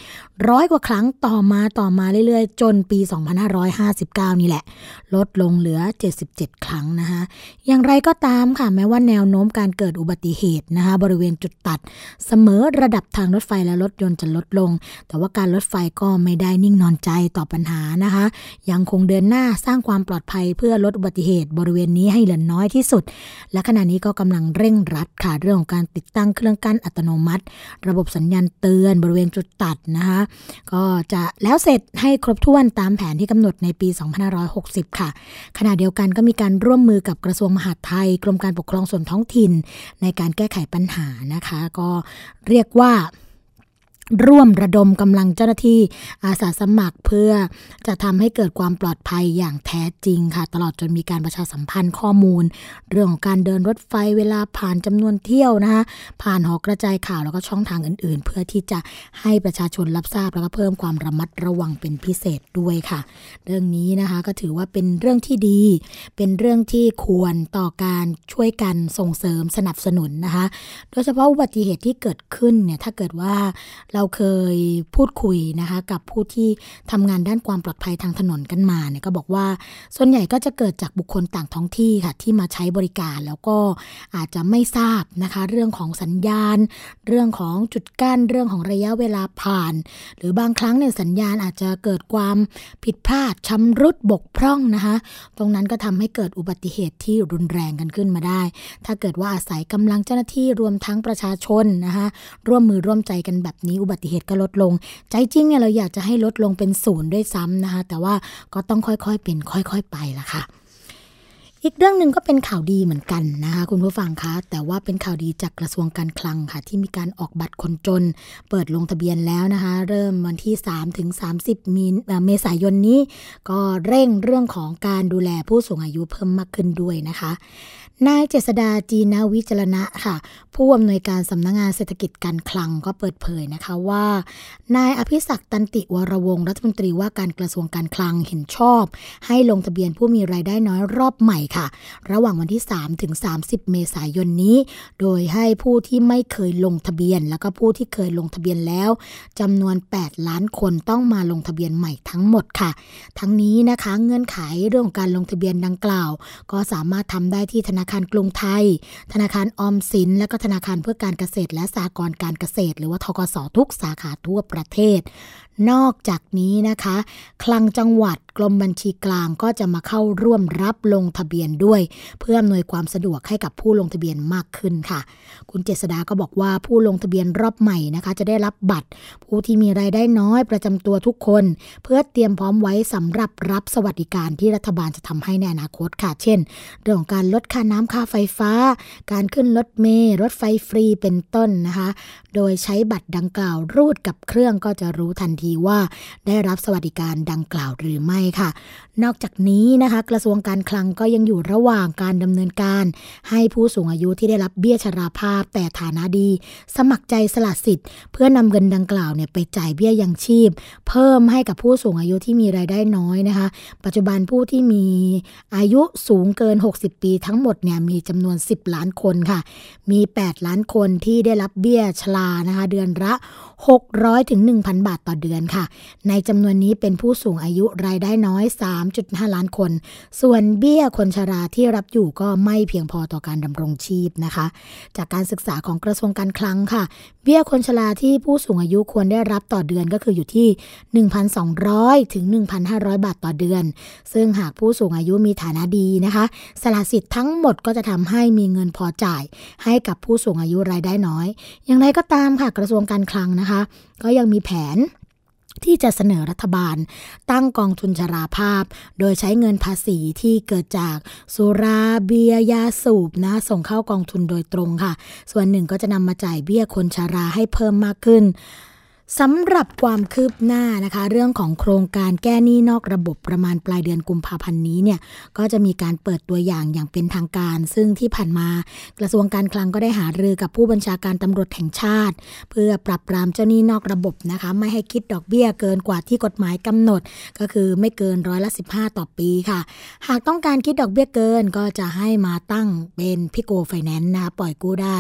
ร้อยกว่าครั้งต่อมาต่อมาเรื่อยๆจนปีสองพันห้าร้อยห้าสิบเก้านี่แหละลด ลงเหลือเจ็ดสิบเจ็ดครั้งนะคะอย่างไรก็ตามค่ะแม้ว่าแนวโน้มการเกิดอุบัติเหตุนะคะบริเวณจุดตัดเสมอระดับทางรถไฟและรถยนต์จะลดลงแต่ว่าการรถไฟก็ไม่ได้นิ่งนอนใจต่อปัญหานะคะยังคงเดินหน้าสร้างความปลอดภัยเพื่อลดอุบัติเหตุบริเวณนี้ให้เหลือน้อยที่สุดและขณะนี้ก็กำลังเร่งรัดค่ะเรื่องของการติดตั้งเครื่องกั้นอัตโนมัติระบบสัญญาณเตือนบริเวณจุดตัดนะคะก็จะแล้วเสร็จให้ครบถ้วนตามแผนที่กำหนดในปีสองพันห้าร้อยหกสิบค่ะขณะเดียวกันก็มีการร่วมมือกับกระทรวงมหาดไทยกรมการปกครองส่วนท้องถิ่นในการแก้ไขปัญหานะคะก็เรียกว่าร่วมระดมกำลังเจ้าหน้าที่อาสาสมัครเพื่อจะทำให้เกิดความปลอดภัยอย่างแท้จริงค่ะตลอดจนมีการประชาสัมพันธ์ข้อมูลเรื่องของการเดินรถไฟเวลาผ่านจำนวนเที่ยวนะคะผ่านหอกระจายข่าวแล้วก็ช่องทางอื่นๆเพื่อที่จะให้ประชาชนรับทราบแล้วก็เพิ่มความระมัดระวังเป็นพิเศษด้วยค่ะเรื่องนี้นะคะก็ถือว่าเป็นเรื่องที่ดีเป็นเรื่องที่ควรต่อการช่วยกันส่งเสริมสนับสนุนนะคะโดยเฉพาะอุบัติเหตุที่เกิดขึ้นเนี่ยถ้าเกิดว่าเราเคยพูดคุยนะคะกับผู้ที่ทำงานด้านความปลอดภัยทางถนนกันมาเนี่ยก็บอกว่าส่วนใหญ่ก็จะเกิดจากบุคคลต่างท้องที่ค่ะที่มาใช้บริการแล้วก็อาจจะไม่ทราบนะคะเรื่องของสัญญาณเรื่องของจุดกั้นเรื่องของระยะเวลาผ่านหรือบางครั้งเนี่ยสัญญาณอาจจะเกิดความผิดพลาดชำรุดบกพร่องนะคะตรงนั้นก็ทำให้เกิดอุบัติเหตุที่รุนแรงกันขึ้นมาได้ถ้าเกิดว่าอาศัยกำลังเจ้าหน้าที่รวมทั้งประชาชนนะคะร่วมมือร่วมใจกันแบบนี้อุบัติเหตุก็ลดลงใจจริงเนี่ยเราอยากจะให้ลดลงเป็นศูนย์ด้วยซ้ำนะคะแต่ว่าก็ต้องค่อยๆเป็นค่อยๆไปล่ะค่ะอีกเรื่องนึงก็เป็นข่าวดีเหมือนกันนะคะคุณผู้ฟังคะแต่ว่าเป็นข่าวดีจากกระทรวงการคลังค่ะที่มีการออกบัตรคนจนเปิดลงทะเบียนแล้วนะคะเริ่มวันที่สามถึงสามสิบเมษายนนี้ก็เร่งเรื่องของการดูแลผู้สูงอายุเพิ่มมากขึ้นด้วยนะคะนายเจษฎาจีนวิจารณะค่ะผู้อำนวยการสำนักงานเศรษฐกิจการคลังก็เปิดเผยนะคะว่านายอภิศักดิ์ตันติวรวงศ์รัฐมนตรีว่าการกระทรวงการคลังเห็นชอบให้ลงทะเบียนผู้มีรายได้น้อยรอบใหม่ค่ะระหว่างวันที่สามถึงสามสิบเมษายนนี้โดยให้ผู้ที่ไม่เคยลงทะเบียนแล้วก็ผู้ที่เคยลงทะเบียนแล้วจำนวนแปดล้านคนต้องมาลงทะเบียนใหม่ทั้งหมดค่ะทั้งนี้นะคะเงื่อนไขเรื่องการลงทะเบียนดังกล่าวก็สามารถทำได้ที่ธนาธนาคารกรุงไทยธนาคารออมสินและก็ธนาคารเพื่อการเกษตรและสหกรณ์การเกษตรหรือว่าธกส.ทุกสาขาทั่วประเทศนอกจากนี้นะคะคลังจังหวัดกรมบัญชีกลางก็จะมาเข้าร่วมรับลงทะเบียนด้วยเพื่ออำนวยความสะดวกให้กับผู้ลงทะเบียนมากขึ้นค่ะคุณเจษฎาก็บอกว่าผู้ลงทะเบียนรอบใหม่นะคะจะได้รับบัตรผู้ที่มีรายได้น้อยประจำตัวทุกคนเพื่อเตรียมพร้อมไว้สำหรับรับสวัสดิการที่รัฐบาลจะทำให้ในอนาคตค่ะเช่นเรื่องของการลดค่าน้ำค่าไฟฟ้าการขึ้นรถเมล์รถไฟฟรีเป็นต้นนะคะโดยใช้บัตรดังกล่าวรูดกับเครื่องก็จะรู้ทันทีว่าได้รับสวัสดิการดังกล่าวหรือไม่ค่ะนอกจากนี้นะคะกระทรวงการคลังก็ยังอยู่ระหว่างการดำเนินการให้ผู้สูงอายุที่ได้รับเบี้ยชราภาพแต่ฐานะดีสมัครใจสละสิทธิ์เพื่อนำเงินดังกล่าวเนี่ยไปจ่ายเบี้ยยังชีพเพิ่มให้กับผู้สูงอายุที่มีรายได้น้อยนะคะปัจจุบันผู้ที่มีอายุสูงเกินหกสิบปีทั้งหมดเนี่ยมีจำนวนสิบล้านคนค่ะมีแปดล้านคนที่ได้รับเบี้ยชรานะคะเดือนละหกร้อยถึง หนึ่งพัน บาทต่อเดือนค่ะในจำนวนนี้เป็นผู้สูงอายุรายได้น้อย สามจุดห้า ล้านคนส่วนเบี้ยคนชราที่รับอยู่ก็ไม่เพียงพอต่อการดำรงชีพนะคะจากการศึกษาของกระทรวงการคลังค่ะเบี้ยคนชราที่ผู้สูงอายุควรได้รับต่อเดือนก็คืออยู่ที่ หนึ่งพันสองร้อย ถึง หนึ่งพันห้าร้อย บาทต่อเดือนซึ่งหากผู้สูงอายุมีฐานะดีนะคะสละสิทธิ์ทั้งหมดก็จะทำให้มีเงินพอจ่ายให้กับผู้สูงอายุรายได้น้อยอย่างไรก็ตามค่ะกระทรวงการคลังนะคะก็ยังมีแผนที่จะเสนอรัฐบาลตั้งกองทุนชราภาพโดยใช้เงินภาษีที่เกิดจากสุราเบียร์ยาสูบนะส่งเข้ากองทุนโดยตรงค่ะส่วนหนึ่งก็จะนำมาจ่ายเบี้ยคนชราให้เพิ่มมากขึ้นสำหรับความคืบหน้านะคะเรื่องของโครงการแก้หนี้นอกระบบประมาณปลายเดือนกุมภาพันธ์นี้เนี่ยก็จะมีการเปิดตัวอย่างอย่างเป็นทางการซึ่งที่ผ่านมากระทรวงการคลังก็ได้หารือกับผู้บัญชาการตำรวจแห่งชาติเพื่อปรับปรามเจ้าหนี้นอกระบบนะคะไม่ให้คิดดอกเบี้ยเกินกว่าที่กฎหมายกำหนดก็คือไม่เกินร้อยละสิบห้าต่อปีค่ะหากต้องการคิดดอกเบี้ยเกินก็จะให้มาตั้งเป็นพิโกไฟแนนซ์นะคะปล่อยกู้ได้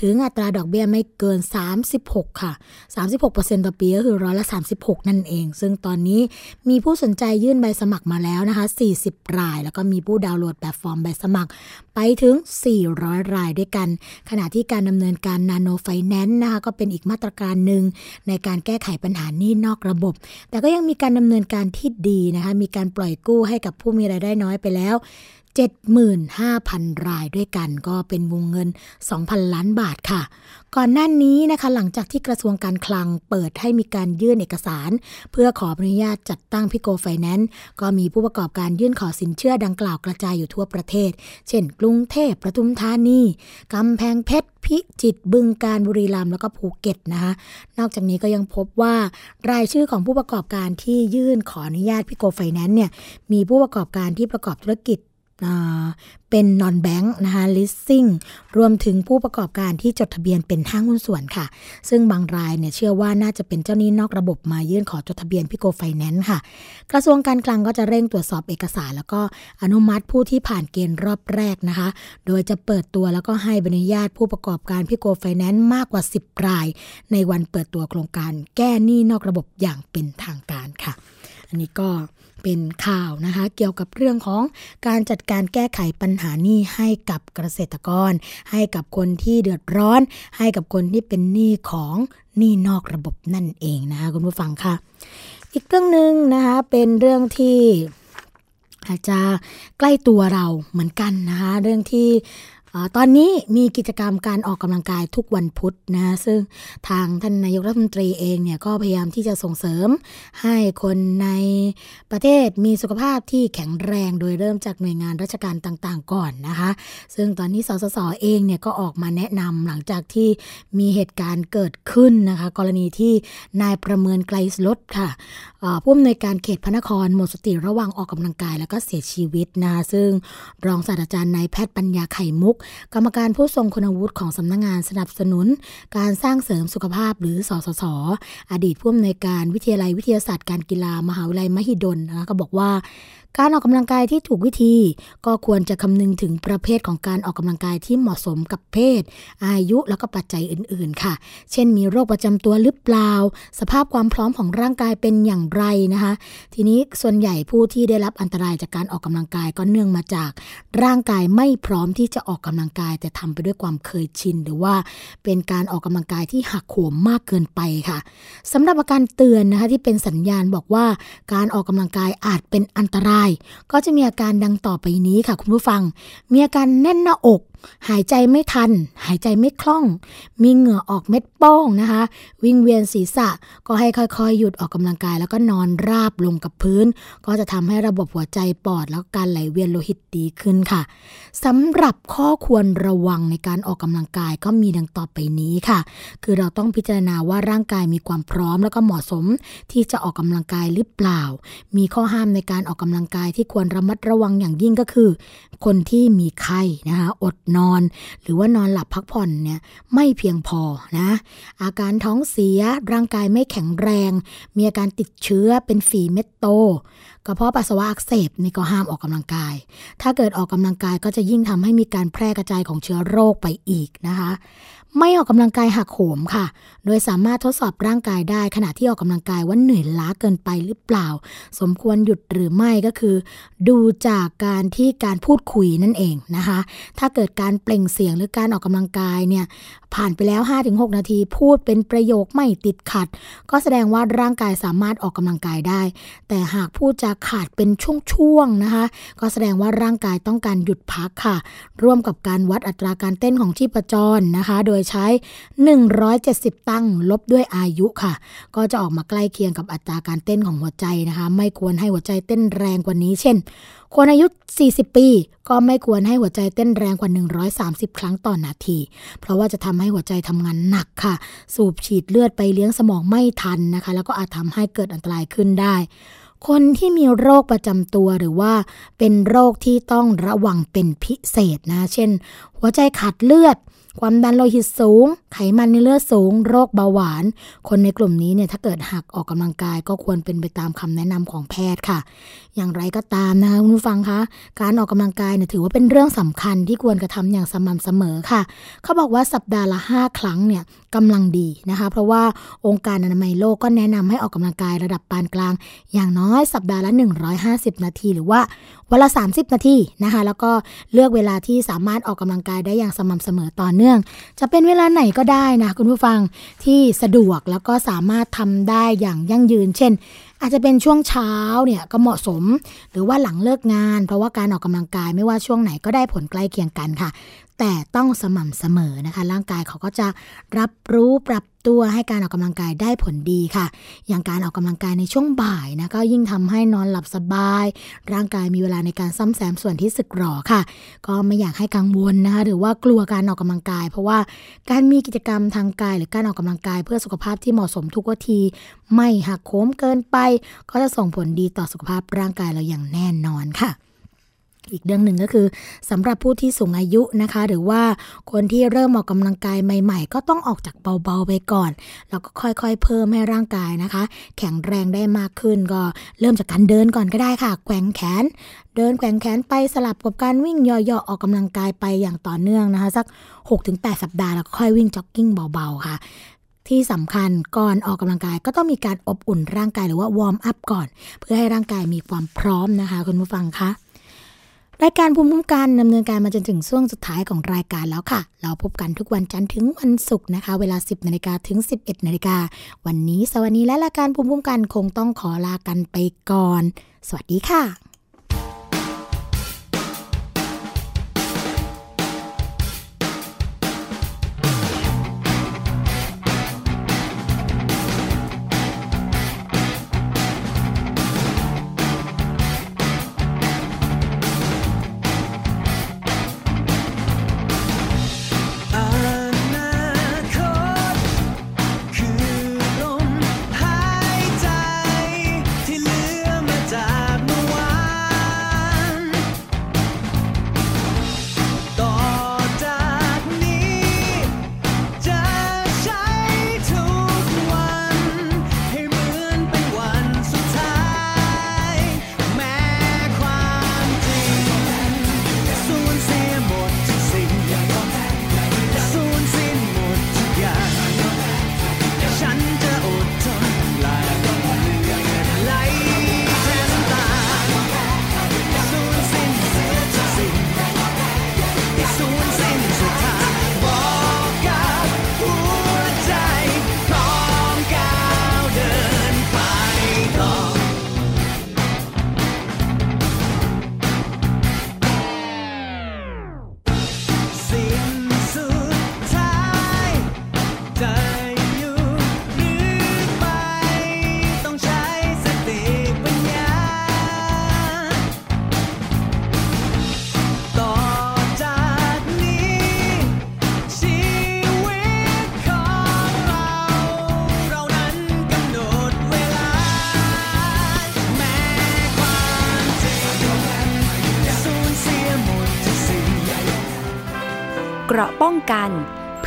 ถึงอัตราดอกเบี้ยไม่เกินสามสิบหกค่ะ สามสิบหกเปอร์เซ็นต์ เก้าสิบเปอร์เซ็นต์ ต่อปีก็คือร้อยละสามสิบหกนั่นเองซึ่งตอนนี้มีผู้สนใจยื่นใบสมัครมาแล้วนะคะสี่สิบรายแล้วก็มีผู้ดาวน์โหลดแบบฟอร์มใบสมัครไปถึงสี่ร้อยรายด้วยกันขณะที่การดำเนินการ Nano Finance นะคะก็เป็นอีกมาตรการหนึ่งในการแก้ไขปัญหาหนี้นอกระบบแต่ก็ยังมีการดำเนินการที่ดีนะคะมีการปล่อยกู้ให้กับผู้มีรายได้น้อยไปแล้วเจ็ดหมื่นห้าพัน รายด้วยกันก็เป็นวงเงิน สองพัน ล้านบาทค่ะก่อนหน้านี้นะคะหลังจากที่กระทรวงการคลังเปิดให้มีการยื่นเอกสารเพื่อขออนุญาตจัดตั้งพิโกไฟแนนซ์ก็มีผู้ประกอบการยื่นขอสินเชื่อดังกล่าวกระจายอยู่ทั่วประเทศเช่นกรุงเทพปทุมธานีกำแพงเพชรพิจิตรบึงกาฬบุรีรัมย์แล้วก็ภูเก็ตนะคะนอกจากนี้ก็ยังพบว่ารายชื่อของผู้ประกอบการที่ยื่นขออนุญาตพิโกไฟแนนซ์เนี่ยมีผู้ประกอบการที่ประกอบธุรกิจเป็นนอนแบงค์นะคะ leasing รวมถึงผู้ประกอบการที่จดทะเบียนเป็นห้างหุ้นส่วนค่ะซึ่งบางรายเนี่ยเชื่อว่าน่าจะเป็นเจ้าหนี้นอกระบบมายื่นขอจดทะเบียนพิโกไฟแนนซ์ค่ะกระทรวงการคลังก็จะเร่งตรวจสอบเอกสารแล้วก็อนุมัติผู้ที่ผ่านเกณฑ์รอบแรกนะคะโดยจะเปิดตัวแล้วก็ให้ใบอนุญาตผู้ประกอบการพิโกไฟแนนซ์มากกว่าสิบรายในวันเปิดตัวโครงการแก้หนี้นอกระบบอย่างเป็นทางการค่ะอันนี้ก็เป็นข่าวนะคะเกี่ยวกับเรื่องของการจัดการแก้ไขปัญหาหนี้ให้กับเกษตรกรให้กับคนที่เดือดร้อนให้กับคนที่เป็นหนี้ของหนี้นอกระบบนั่นเองนะคะคุณผู้ฟังค่ะอีกเรื่องนึงนะคะเป็นเรื่องที่อาจจะใกล้ตัวเราเหมือนกันนะคะเรื่องที่ตอนนี้มีกิจกรรมการออกกำลังกายทุกวันพุธนะซึ่งทางท่านนายกรัฐมนตรีเองเนี่ยก็พยายามที่จะส่งเสริมให้คนในประเทศมีสุขภาพที่แข็งแรงโดยเริ่มจากหน่วยงานราชการต่างๆก่อนนะคะซึ่งตอนนี้สสส.เองเนี่ยก็ออกมาแนะนำหลังจากที่มีเหตุการณ์เกิดขึ้นนะคะกรณีที่นายประเมินไกลลดค่ะผู้อำนวยการเขตพระนครหมดสติระหว่างออกกำลังกายแล้วก็เสียชีวิตนะซึ่งรองศาสตราจารย์นายแพทย์ปัญญาไข่มุกกรรมการผู้ทรงคุณวุฒิของสำนักงานสนับสนุนการสร้างเสริมสุขภาพหรือสสส.อดีตผู้อำนวยการวิทยาลัยวิทยาศาสตร์การกีฬามหาวิทยาลัยมหิดลนะคะก็บอกว่าการออกกำลังกายที่ถูกวิธีก็ควรจะคำนึงถึงประเภทของการออกกำลังกายที่เหมาะสมกับเพศอายุแล้วก็ปัจจัยอื่นๆค่ะเช่นมีโรคประจำตัวหรือเปล่าสภาพความพร้อมของร่างกายเป็นอย่างไรนะคะทีนี้ส่วนใหญ่ผู้ที่ได้รับอันตรายจากการออกกำลังกายก็เนื่องมาจากร่างกายไม่พร้อมที่จะออกกำลังกายแต่ทำไปด้วยความเคยชินหรือว่าเป็นการออกกำลังกายที่หักโหมมากเกินไปค่ะสำหรับอาการเตือนนะคะที่เป็นสัญญาณบอกว่าการออกกำลังกายอาจเป็นอันตรายก็จะมีอาการดังต่อไปนี้ค่ะคุณผู้ฟังมีอาการแน่นหน้าอกหายใจไม่ทันหายใจไม่คล่องมีเหงื่อออกเม็ดโป้งนะคะวิงเวียนศีรษะก็ให้ค่อยๆหยุดออกกำลังกายแล้วก็นอนราบลงกับพื้นก็จะทำให้ระบบหัวใจปอดแล้วการไหลเวียนโลหิตดีขึ้นค่ะสำหรับข้อควรระวังในการออกกำลังกายก็มีดังต่อไปนี้ค่ะคือเราต้องพิจารณาว่าร่างกายมีความพร้อมแล้วก็เหมาะสมที่จะออกกำลังกายหรือเปล่ามีข้อห้ามในการออกกำลังกายที่ควรระมัดระวังอย่างยิ่งก็คือคนที่มีไข้นะคะอดนอนหรือว่านอนหลับพักผ่อนเนี่ยไม่เพียงพอนะอาการท้องเสียร่างกายไม่แข็งแรงมีอาการติดเชื้อเป็นฝีเม็ดโตกระเพาะปัสสาวะอักเสบนี่ก็ห้ามออกกำลังกายถ้าเกิดออกกำลังกายก็จะยิ่งทำให้มีการแพร่กระจายของเชื้อโรคไปอีกนะคะไม่ออกกำลังกายหักโหมค่ะโดยสามารถทดสอบร่างกายได้ขณะที่ออกกำลังกายว่าเหนื่อยล้าเกินไปหรือเปล่าสมควรหยุดหรือไม่ก็คือดูจากการที่การพูดคุยนั่นเองนะคะถ้าเกิดการเปล่งเสียงหรือการออกกำลังกายเนี่ยผ่านไปแล้ว ห้าถึงหก นาทีพูดเป็นประโยคไม่ติดขัดก็แสดงว่าร่างกายสามารถออกกำลังกายได้แต่หากพูดจะขาดเป็นช่วงๆนะคะก็แสดงว่าร่างกายต้องการหยุดพักค่ะร่วมกับการวัดอัตราการเต้นของชีพจรนะคะโดยใช้หนึ่งร้อยเจ็ดสิบตั้งลบด้วยอายุค่ะก็จะออกมาใกล้เคียงกับอัตราการเต้นของหัวใจนะคะไม่ควรให้หัวใจเต้นแรงกว่านี้เช่นคนอายุสี่สิบปีก็ไม่ควรให้หัวใจเต้นแรงกว่าหนึ่งร้อยสามสิบครั้งต่อนาทีเพราะว่าจะทำให้หัวใจทำงานหนักค่ะสูบฉีดเลือดไปเลี้ยงสมองไม่ทันนะคะแล้วก็อาจทำให้เกิดอันตรายขึ้นได้คนที่มีโรคประจำตัวหรือว่าเป็นโรคที่ต้องระวังเป็นพิเศษนะเช่นหัวใจขาดเลือด ความดันโลหิตสูงไขมันในเลือดสูงโรคเบาหวานคนในกลุ่มนี้เนี่ยถ้าเกิดหักออกกำลังกายก็ควรเป็นไปตามคำแนะนำของแพทย์ค่ะอย่างไรก็ตามนะคะคุณผู้ฟังคะการออกกำลังกายเนี่ยถือว่าเป็นเรื่องสำคัญที่ควรกระทำอย่างสม่ำเสมอค่ะเขาบอกว่าสัปดาห์ละห้าครั้งเนี่ยกำลังดีนะคะเพราะว่าองค์การอนามัยโลกก็แนะนำให้ออกกำลังกายระดับปานกลางอย่างน้อยสัปดาห์ละหนึ่งร้อยห้าสิบนาทีหรือว่าวันละสามสิบนาทีนะคะแล้วก็เลือกเวลาที่สามารถออกกำลังกายได้อย่างสม่ำเสมอต่อเนื่องจะเป็นเวลาไหนก็ได้นะคุณผู้ฟังที่สะดวกแล้วก็สามารถทำได้อย่างยั่งยืนเช่นอาจจะเป็นช่วงเช้าเนี่ยก็เหมาะสมหรือว่าหลังเลิกงานเพราะว่าการออกกำลังกายไม่ว่าช่วงไหนก็ได้ผลใกล้เคียงกันค่ะแต่ต้องสม่ำเสมอนะคะร่างกายเขาก็จะรับรู้ปรับตัวให้การออกกำลังกายได้ผลดีค่ะอย่างการออกกำลังกายในช่วงบ่ายนะก็ยิ่งทำให้นอนหลับสบายร่างกายมีเวลาในการซ่อมแซมส่วนที่สึกหรอค่ะก็ไม่อยากให้กังวลนะคะหรือว่ากลัวการออกกำลังกายเพราะว่าการมีกิจกรรมทางกายหรือการออกกำลังกายเพื่อสุขภาพที่เหมาะสมทุกวิธีไม่หักโหมเกินไปก็จะส่งผลดีต่อสุขภาพร่างกายเราอย่างแน่นอนค่ะอีกเรื่องหนึ่งก็คือสำหรับผู้ที่สูงอายุนะคะหรือว่าคนที่เริ่มออกกำลังกายใหม่ๆก็ต้องออกจากเบาๆไปก่อนแล้วก็ค่อยๆเพิ่มให้ร่างกายนะคะแข็งแรงได้มากขึ้นก็เริ่มจากการเดินก่อนก็ได้ค่ะแกว่งแขนเดินแกว่งแขนไปสลับกับการวิ่งย่อๆออกกำลังกายไปอย่างต่อเนื่องนะคะสัก หกถึงแปด สัปดาห์แล้วค่อยวิ่งจ็อกกิ้งเบาๆค่ะที่สำคัญก่อนออกกำลังกายก็ต้องมีการอบอุ่นร่างกายหรือว่าวอร์มอัพก่อนเพื่อให้ร่างกายมีความพร้อมนะคะคุณผู้ฟังคะรายการภูมิคุ้มกันดำเนินการมาจนถึงช่วงสุดท้ายของรายการแล้วค่ะเราพบกันทุกวันจันทร์ถึงวันศุกร์นะคะเวลา สิบนาฬิกา นถึง สิบเอ็ดนาฬิกา นวันนี้สวัสดีและรายการภูมิคุ้มกันคงต้องขอลากันไปก่อนสวัสดีค่ะเกราะป้องกันเพ